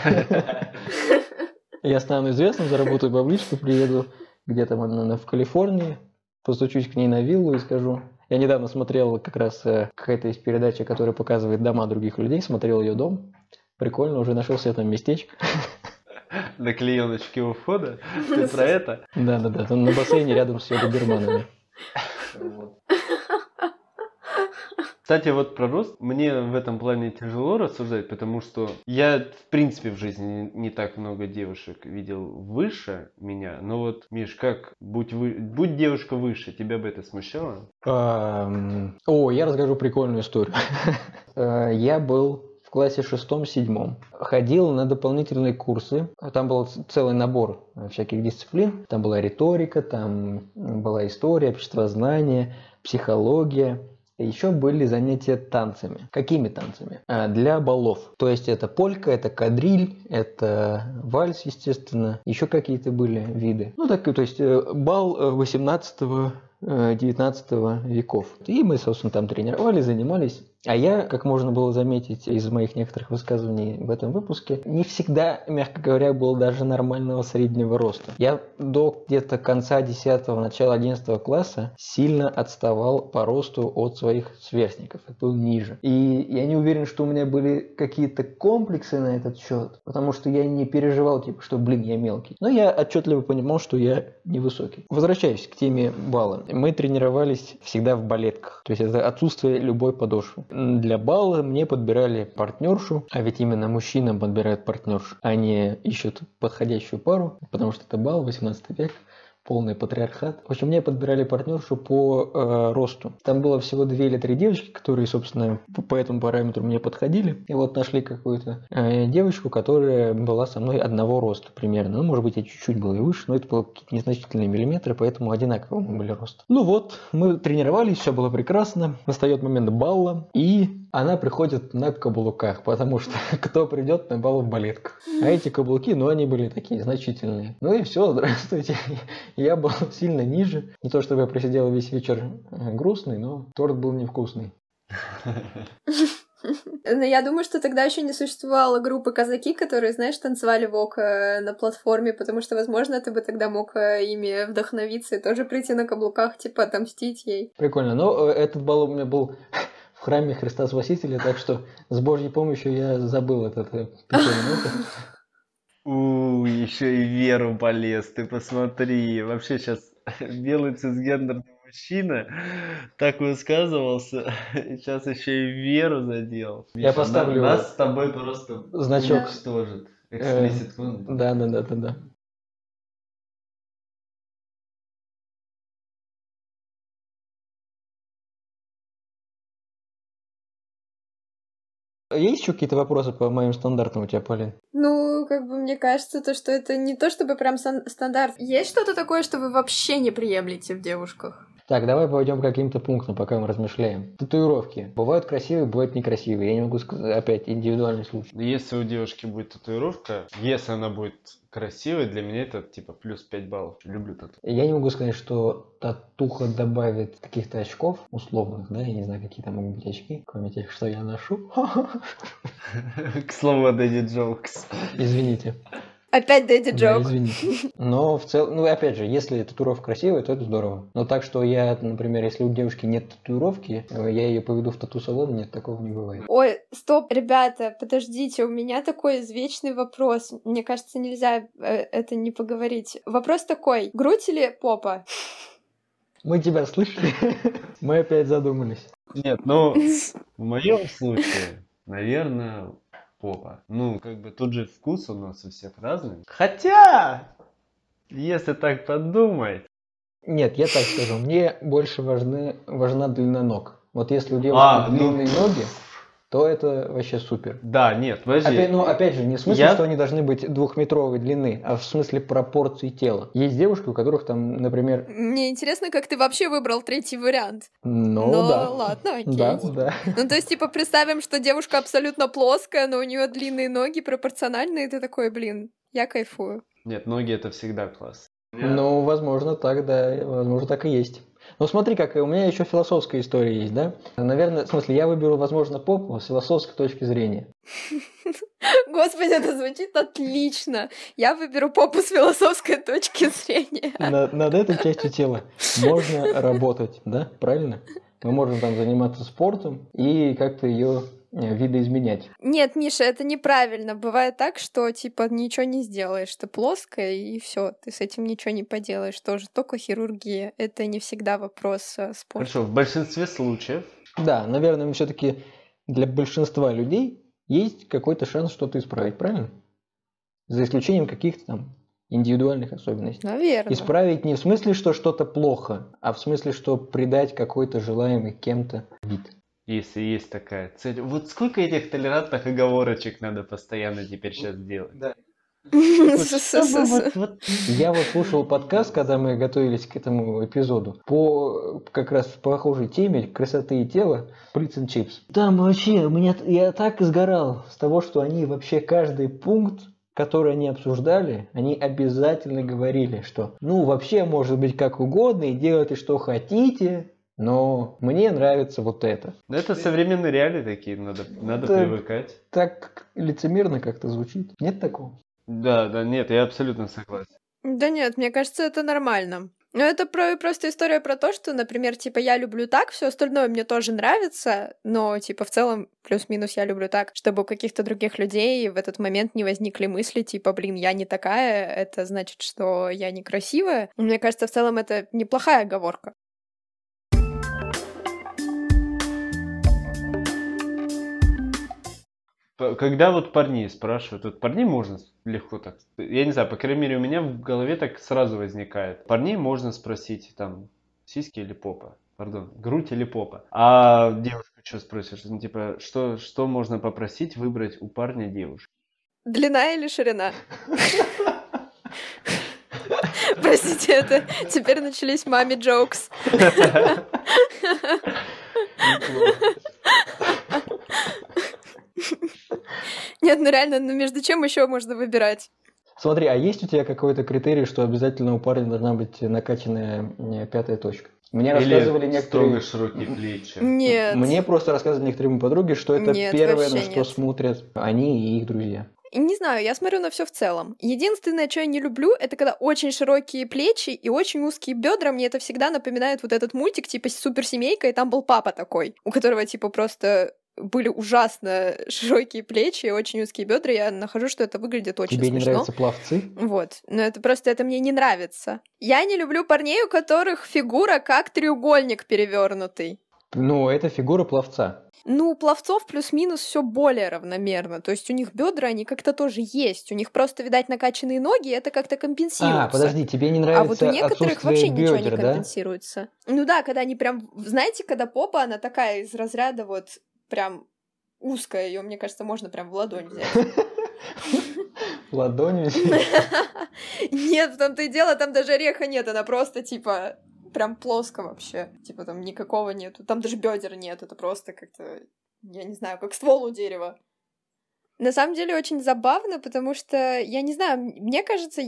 Я стану известным, заработаю бабличку, приеду где-то в Калифорнии, постучусь к ней на виллу и скажу... Я недавно смотрел как раз какая-то из передач, которая показывает дома других людей, смотрел ее дом. Прикольно, уже нашел себе там местечко. Наклееночки у входа? Ты про это? Да-да-да, там на бассейне рядом с ее доберманами. Кстати, вот про рост мне в этом плане тяжело рассуждать, потому что я, в принципе, в жизни не так много девушек видел выше меня. Но вот, Миш, как, будь, вы... будь девушка выше, тебя бы это смущало? О, я расскажу прикольную историю. Я был в классе шестом-седьмом. Ходил на дополнительные курсы. Там был целый набор всяких дисциплин. Там была риторика, там была история, обществознание, психология. Еще были занятия танцами. Какими танцами? А, для балов. То есть это полька, это кадриль, это вальс, естественно. Еще какие-то были виды. Ну, так, то есть бал восемнадцатого-девятнадцатого веков. И мы, собственно, там тренировались, занимались. А я, как можно было заметить из моих некоторых высказываний в этом выпуске, не всегда, мягко говоря, был даже нормального среднего роста. Я до где-то конца десятого, начала одиннадцатого класса сильно отставал по росту от своих сверстников. Я был ниже. И я не уверен, что у меня были какие-то комплексы на этот счет, потому что я не переживал, типа, что, блин, я мелкий. Но я отчетливо понимал, что я невысокий. Возвращаясь к теме бала. Мы тренировались всегда в балетках. То есть это отсутствие любой подошвы. Для бала мне подбирали партнершу, а ведь именно мужчинам подбирают партнершу, они ищут подходящую пару, потому что это бал, восемнадцатый век, полный патриархат. В общем, мне подбирали партнершу по э, росту. Там было всего две или три девочки, которые, собственно, по, по этому параметру мне подходили. И вот нашли какую-то э, девочку, которая была со мной одного роста примерно. Ну, может быть, я чуть-чуть был и выше, но это было какие-то незначительные миллиметры, поэтому одинаково мы были рост. Ну вот, мы тренировались, все было прекрасно. Настает момент балла, и она приходит на каблуках, потому что кто придет на бал в балетках? А эти каблуки, ну, они были такие значительные. Ну и все, здравствуйте. Я был сильно ниже. Не то чтобы я просидел весь вечер грустный, но торт был невкусный. Но я думаю, что тогда еще не существовало группы казаки, которые, знаешь, танцевали вок на платформе, потому что, возможно, ты бы тогда мог ими вдохновиться и тоже прийти на каблуках, типа, отомстить ей. Прикольно, но этот бал у меня был в храме Христа Спасителя, так что с Божьей помощью я забыл этот пятиминутный. У, еще и веру полез, ты посмотри. Вообще сейчас белый цисгендерный мужчина так высказывался, и сейчас еще и веру задел. Я Миша, поставлю... Нас с тобой просто значок уничтожит. Explicit content. Да, да, да, да, да. Есть еще какие-то вопросы по моим стандартам у тебя, Полин? Ну, как бы мне кажется, то, что это не то, чтобы прям стандарт. Есть что-то такое, что вы вообще не приемлете в девушках? Так, давай пойдем к каким-то пунктам, пока мы размышляем. Татуировки. Бывают красивые, бывают некрасивые. Я не могу сказать, опять, индивидуальный случай. Если у девушки будет татуировка, если она будет красивой, для меня это типа плюс пять баллов. Люблю тату. Я не могу сказать, что татуха добавит каких-то очков условных, да? Я не знаю, какие там могут быть очки, кроме тех, что я ношу. К слову, Daddy Jokes. Извините. Опять Daddy Joke. Да, извините. Но в целом, ну опять же, если татуировка красивая, то это здорово. Но так, что я, например, если у девушки нет татуировки, я ее поведу в тату-салон, нет, такого не бывает. Ой, стоп, ребята, подождите, у меня такой извечный вопрос. Мне кажется, нельзя это не поговорить. Вопрос такой, грудь или попа? Мы тебя слышали, мы опять задумались. Нет, ну, в моем случае, наверное... Попа. Ну, как бы тут же вкус у нас у всех разный. Хотя, если так подумать... Нет, я так скажу, мне больше важны, важна длина ног. Вот если у девушки а, длинные ну... ноги, то это вообще супер. Да, нет, подожди. Опять, ну, опять же, не в смысле, я... что они должны быть двухметровой длины, а в смысле пропорции тела. Есть девушки, у которых там, например... Мне интересно, как ты вообще выбрал третий вариант. Ну, но, да. Ладно, окей. Да, да. Ну, то есть, типа, представим, что девушка абсолютно плоская, но у нее длинные ноги пропорциональные, и ты такой, блин, я кайфую. Нет, ноги — это всегда класс. Ну, возможно, так, да, возможно, так и есть. Ну смотри, как у меня еще философская история есть, да? Наверное, в смысле, я выберу, возможно, попу с философской точки зрения. Господи, это звучит отлично. Я выберу попу с философской точки зрения. Над этой частью тела можно работать, да? Правильно? Мы можем там заниматься спортом и как-то ее видоизменять. Нет, Миша, это неправильно. Бывает так, что типа ничего не сделаешь, ты плоская и все, ты с этим ничего не поделаешь. Тоже только хирургия. Это не всегда вопрос спорта. Хорошо, в большинстве случаев. Да, наверное, все-таки для большинства людей есть какой-то шанс что-то исправить, правильно? За исключением каких-то там индивидуальных особенностей. Наверное. Исправить не в смысле, что что-то плохо, а в смысле, что придать какой-то желаемый кем-то вид. Если есть такая цель. Вот сколько этих толерантных оговорочек надо постоянно теперь сейчас делать? Да. Я вот слушал подкаст, когда мы готовились к этому эпизоду, по как раз похожей теме красоты и тела, Pritzen Chips. Там вообще, у меня, я так сгорал с того, что они вообще каждый пункт, которые они обсуждали, они обязательно говорили, что ну вообще может быть как угодно и делайте что хотите, но мне нравится вот это. Но это современные реалии такие, надо, надо так, привыкать. Так лицемерно как-то звучит. Нет такого? Да, да, нет, я абсолютно согласен. Да нет, мне кажется, это нормально. Но это про, просто история про то, что, например, типа, я люблю так, все остальное мне тоже нравится, но, типа, в целом, плюс-минус я люблю так, чтобы у каких-то других людей в этот момент не возникли мысли, типа, блин, я не такая, это значит, что я некрасивая. Мне кажется, в целом, это неплохая оговорка. Когда вот парней спрашивают, вот парней можно легко так, я не знаю, по крайней мере у меня в голове так сразу возникает. Парней можно спросить там сиськи или попа, пардон, грудь или попа. А девушку что спросишь? Ну типа, что, что можно попросить выбрать у парня девушки? Длина или ширина? Простите, это теперь начались мами jokes. Нет, ну реально, ну между чем еще можно выбирать? Смотри, а есть у тебя какой-то критерий, что обязательно у парня должна быть накачанная пятая точка? Мне или рассказывали некоторые... широкие плечи. Нет. Мне просто рассказывали некоторые мои подруги, что это нет, первое, на что нет. смотрят они и их друзья. Не знаю, я смотрю на все в целом. Единственное, что я не люблю, это когда очень широкие плечи и очень узкие бедра. Мне это всегда напоминает вот этот мультик типа «Суперсемейка», и там был папа такой, у которого типа просто... были ужасно широкие плечи и очень узкие бедра. Я нахожу, что это выглядит очень смешно. Тебе не нравятся пловцы? Вот. Но это просто, это мне не нравится. Я не люблю парней, у которых фигура как треугольник перевернутый. Ну, это фигура пловца. Ну, у пловцов плюс-минус все более равномерно. То есть у них бедра, они как-то тоже есть. У них просто, видать, накачанные ноги, это как-то компенсируется. А, подожди, тебе не нравится отсутствие бедер, да? А вот у некоторых вообще бедер, ничего не компенсируется. Да? Ну да, когда они прям... Знаете, когда попа, она такая из разряда вот... прям узкая, ее, мне кажется, можно прям в ладонь взять. Ладонь взять? Нет, в том-то и дело, там даже ореха нет, она просто, типа, прям плоско вообще. Типа, там никакого нету, там даже бедер нет, это просто как-то, я не знаю, как ствол у дерева. На самом деле, очень забавно, потому что, я не знаю, мне кажется...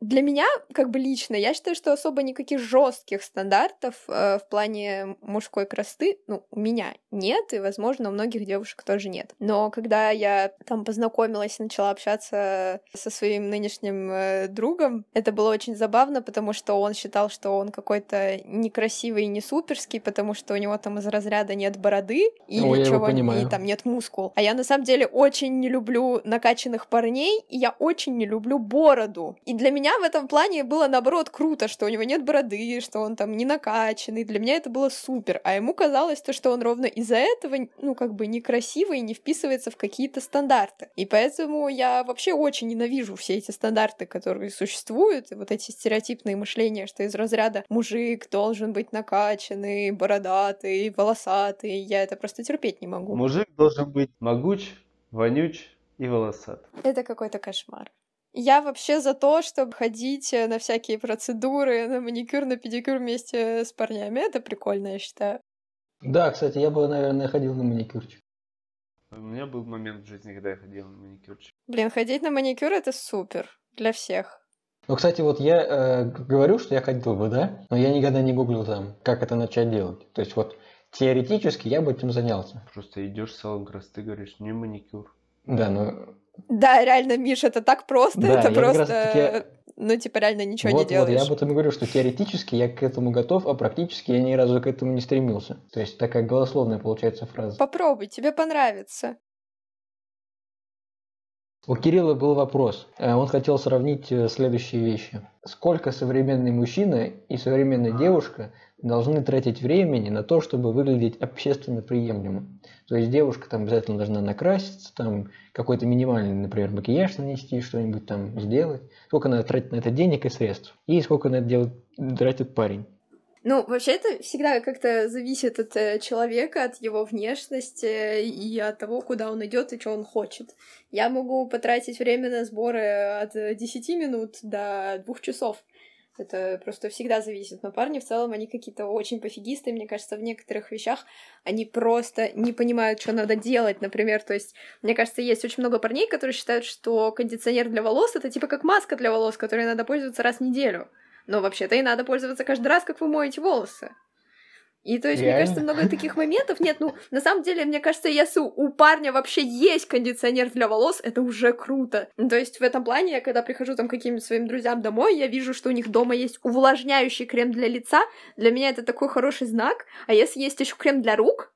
Для меня, как бы лично, я считаю, что особо никаких жестких стандартов э, в плане мужской красоты, ну, у меня нет, и, возможно, у многих девушек тоже нет. Но когда я там познакомилась и начала общаться со своим нынешним э, другом, это было очень забавно, потому что он считал, что он какой-то некрасивый и не суперский, потому что у него там из разряда нет бороды или чего, и там нет мускул. А я, на самом деле, очень не люблю накачанных парней, и я очень не люблю бороду. И для меня меня в этом плане было, наоборот, круто, что у него нет бороды, что он там не накачанный. Для меня это было супер. А ему казалось то, что он ровно из-за этого, ну, как бы некрасивый и не вписывается в какие-то стандарты. И поэтому я вообще очень ненавижу все эти стандарты, которые существуют. И вот эти стереотипные мышления, что из разряда мужик должен быть накачанный, бородатый, волосатый. Я это просто терпеть не могу. Мужик должен быть могуч, вонюч и волосат. Это какой-то кошмар. Я вообще за то, чтобы ходить на всякие процедуры, на маникюр, на педикюр вместе с парнями. Это прикольно, я считаю. Да, кстати, я бы, наверное, ходил на маникюрчик. У меня был момент в жизни, когда я ходил на маникюрчик. Блин, ходить на маникюр — это супер для всех. Ну, кстати, вот я э, говорю, что я ходил бы, да? Но я никогда не гуглил там, как это начать делать. То есть вот теоретически я бы этим занялся. Просто идешь в салон красоты, говоришь, мне маникюр. Да, ну... Да, реально, Миш, это так просто, да, это просто, таки... ну, типа, реально ничего вот, не делаешь. Вот, я об этом говорю, что теоретически я к этому готов, а практически я ни разу к этому не стремился. То есть такая голословная получается фраза. Попробуй, тебе понравится. У Кирилла был вопрос. Он хотел сравнить следующие вещи. Сколько современный мужчина и современная девушка должны тратить времени на то, чтобы выглядеть общественно приемлемо? То есть девушка там обязательно должна накраситься, там какой-то минимальный, например, макияж нанести, что-нибудь там сделать. Сколько она тратит на это денег и средств? И сколько на это дело тратит парень? Ну, вообще, это всегда как-то зависит от человека, от его внешности и от того, куда он идет и что он хочет. Я могу потратить время на сборы от десяти минут до двух часов. Это просто всегда зависит. Но парни в целом, они какие-то очень пофигисты. Мне кажется, в некоторых вещах они просто не понимают, что надо делать. Например, то есть, мне кажется, есть очень много парней, которые считают, что кондиционер для волос — это типа как маска для волос, которой надо пользоваться раз в неделю. Но вообще-то и надо пользоваться каждый раз, как вы моете волосы. И то есть, реально? Мне кажется, много таких моментов нет. Ну, на самом деле, мне кажется, если у парня вообще есть кондиционер для волос, это уже круто. Ну, то есть, в этом плане, я когда прихожу там к каким-нибудь своим друзьям домой, я вижу, что у них дома есть увлажняющий крем для лица. Для меня это такой хороший знак. А если есть еще крем для рук,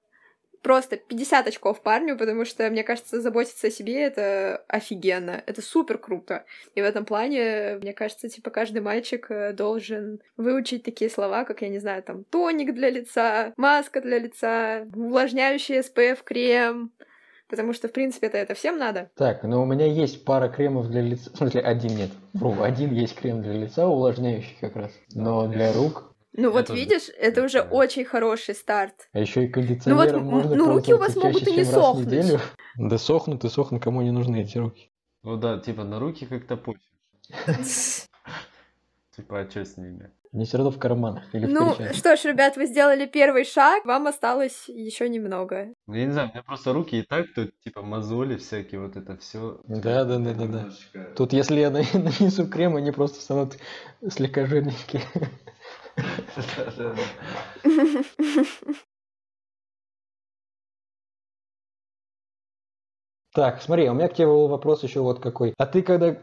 просто пятьдесят очков парню, потому что, мне кажется, заботиться о себе — это офигенно, это супер круто. И в этом плане, мне кажется, типа каждый мальчик должен выучить такие слова, как, я не знаю, там, тоник для лица, маска для лица, увлажняющий эс пэ эф-крем, потому что, в принципе, это, это всем надо. Так, но у меня есть пара кремов для лица, в смысле, один нет, Ру, один есть крем для лица, увлажняющий как раз, но для рук... Ну я вот тоже, видишь, это уже очень хороший старт. А еще и кондиционером ну, вот, можно ну, руки у вас чаще, могут и не сохнуть. Да сохнут и сохнут, кому не нужны эти руки. Ну да, типа на руки как-то пофиг. Типа, а что с ними? Они все равно в карманах. Ну что ж, ребят, вы сделали первый шаг, вам осталось еще немного. Я не знаю, у меня просто руки и так тут, типа, мозоли всякие, вот это все. Да, да, да, да, да. Тут если я нанесу крем, они просто станут слегка жирненькие. Так, смотри, у меня к тебе был вопрос еще вот какой. А ты когда,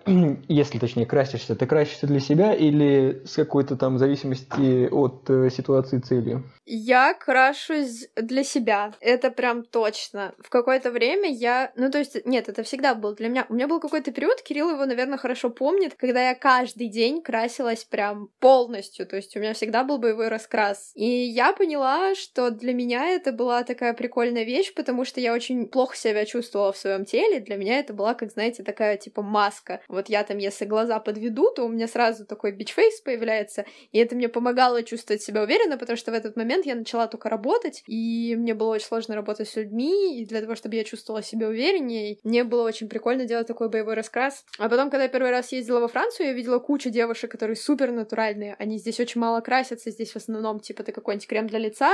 если точнее красишься, ты красишься для себя или с какой-то там зависимости от э, ситуации цели? Я крашусь для себя, это прям точно. В какое-то время я, ну то есть, нет, это всегда был для меня. У меня был какой-то период, Кирилл его, наверное, хорошо помнит, когда я каждый день красилась прям полностью, то есть у меня всегда был боевой раскрас. И я поняла, что для меня это была такая прикольная вещь, потому что я очень плохо себя чувствовала в своем теле, для меня это была, как, знаете, такая, типа, маска. Вот я там, если глаза подведу, то у меня сразу такой бичфейс появляется, и это мне помогало чувствовать себя уверенно, потому что в этот момент я начала только работать, и мне было очень сложно работать с людьми, и для того, чтобы я чувствовала себя увереннее, мне было очень прикольно делать такой боевой раскрас. А потом, когда я первый раз ездила во Францию, я видела кучу девушек, которые супер натуральные, они здесь очень мало красятся, здесь в основном, типа, ты какой-нибудь крем для лица,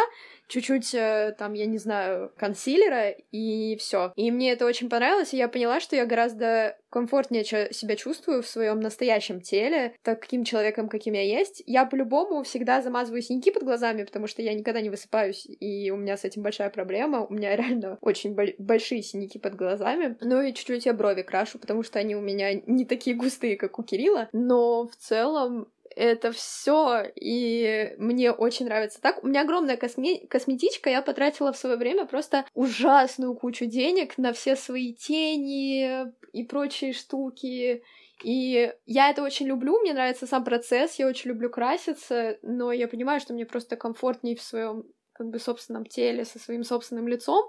чуть-чуть, там, я не знаю, консилера, и все. И мне это очень понравилось, и я поняла, что я гораздо комфортнее себя чувствую в своем настоящем теле, таким человеком, каким я есть. Я по-любому всегда замазываю синяки под глазами, потому что я никогда не высыпаюсь, и у меня с этим большая проблема. У меня реально очень большие синяки под глазами. Ну и чуть-чуть я брови крашу, потому что они у меня не такие густые, как у Кирилла. Но в целом это все, и мне очень нравится так. У меня огромная косме... косметичка, я потратила в свое время просто ужасную кучу денег на все свои тени и прочие штуки. И я это очень люблю, мне нравится сам процесс, я очень люблю краситься, но я понимаю, что мне просто комфортнее в своем как бы собственном теле, со своим собственным лицом,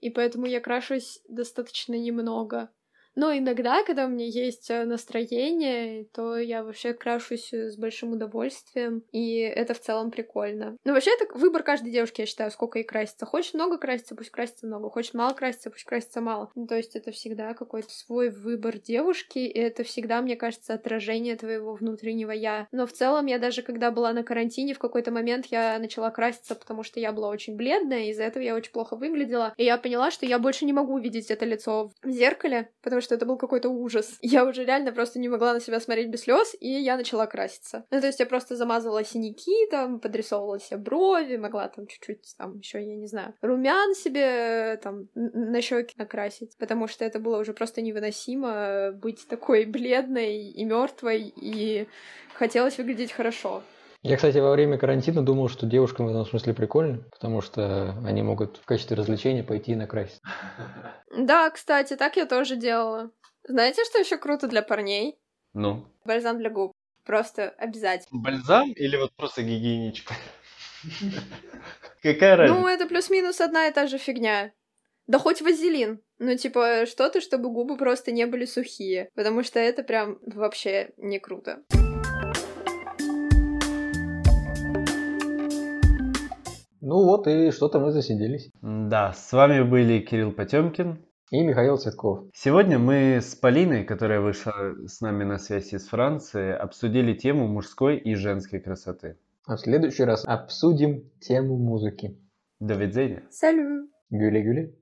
и поэтому я крашусь достаточно немного. Но иногда, когда у меня есть настроение, то я вообще крашусь с большим удовольствием, и это в целом прикольно. Ну, вообще, это выбор каждой девушки, я считаю, сколько ей красится. Хочешь много краситься, пусть красится много. Хочешь мало краситься, пусть красится мало. Ну, то есть это всегда какой-то свой выбор девушки, и это всегда, мне кажется, отражение твоего внутреннего «я». Но в целом, я даже когда была на карантине, в какой-то момент я начала краситься, потому что я была очень бледная, из-за этого я очень плохо выглядела, и я поняла, что я больше не могу видеть это лицо в зеркале, потому что это был какой-то ужас. Я уже реально просто не могла на себя смотреть без слез, и я начала краситься. Ну, то есть я просто замазывала синяки, там, подрисовывала себе брови, могла там чуть-чуть, там, еще я не знаю, румян себе, там, на щеки накрасить, потому что это было уже просто невыносимо быть такой бледной и мертвой, и хотелось выглядеть хорошо. Я, кстати, во время карантина думал, что девушкам в этом смысле прикольно, потому что они могут в качестве развлечения пойти и накраситься. Да, кстати, так я тоже делала. Знаете, что еще круто для парней? Ну? Бальзам для губ. Просто обязательно. Бальзам или вот просто гигиеничка? Какая разница? Ну, это плюс-минус одна и та же фигня. Да хоть вазелин. Ну, типа, что-то, чтобы губы просто не были сухие, потому что это прям вообще не круто. Ну вот и что-то мы засиделись. Да, с вами были Кирилл Потёмкин и Михаил Цветков. Сегодня мы с Полиной, которая вышла с нами на связь из Франции, обсудили тему мужской и женской красоты. А в следующий раз обсудим тему музыки. До видения. Салют. Гюли-гюли.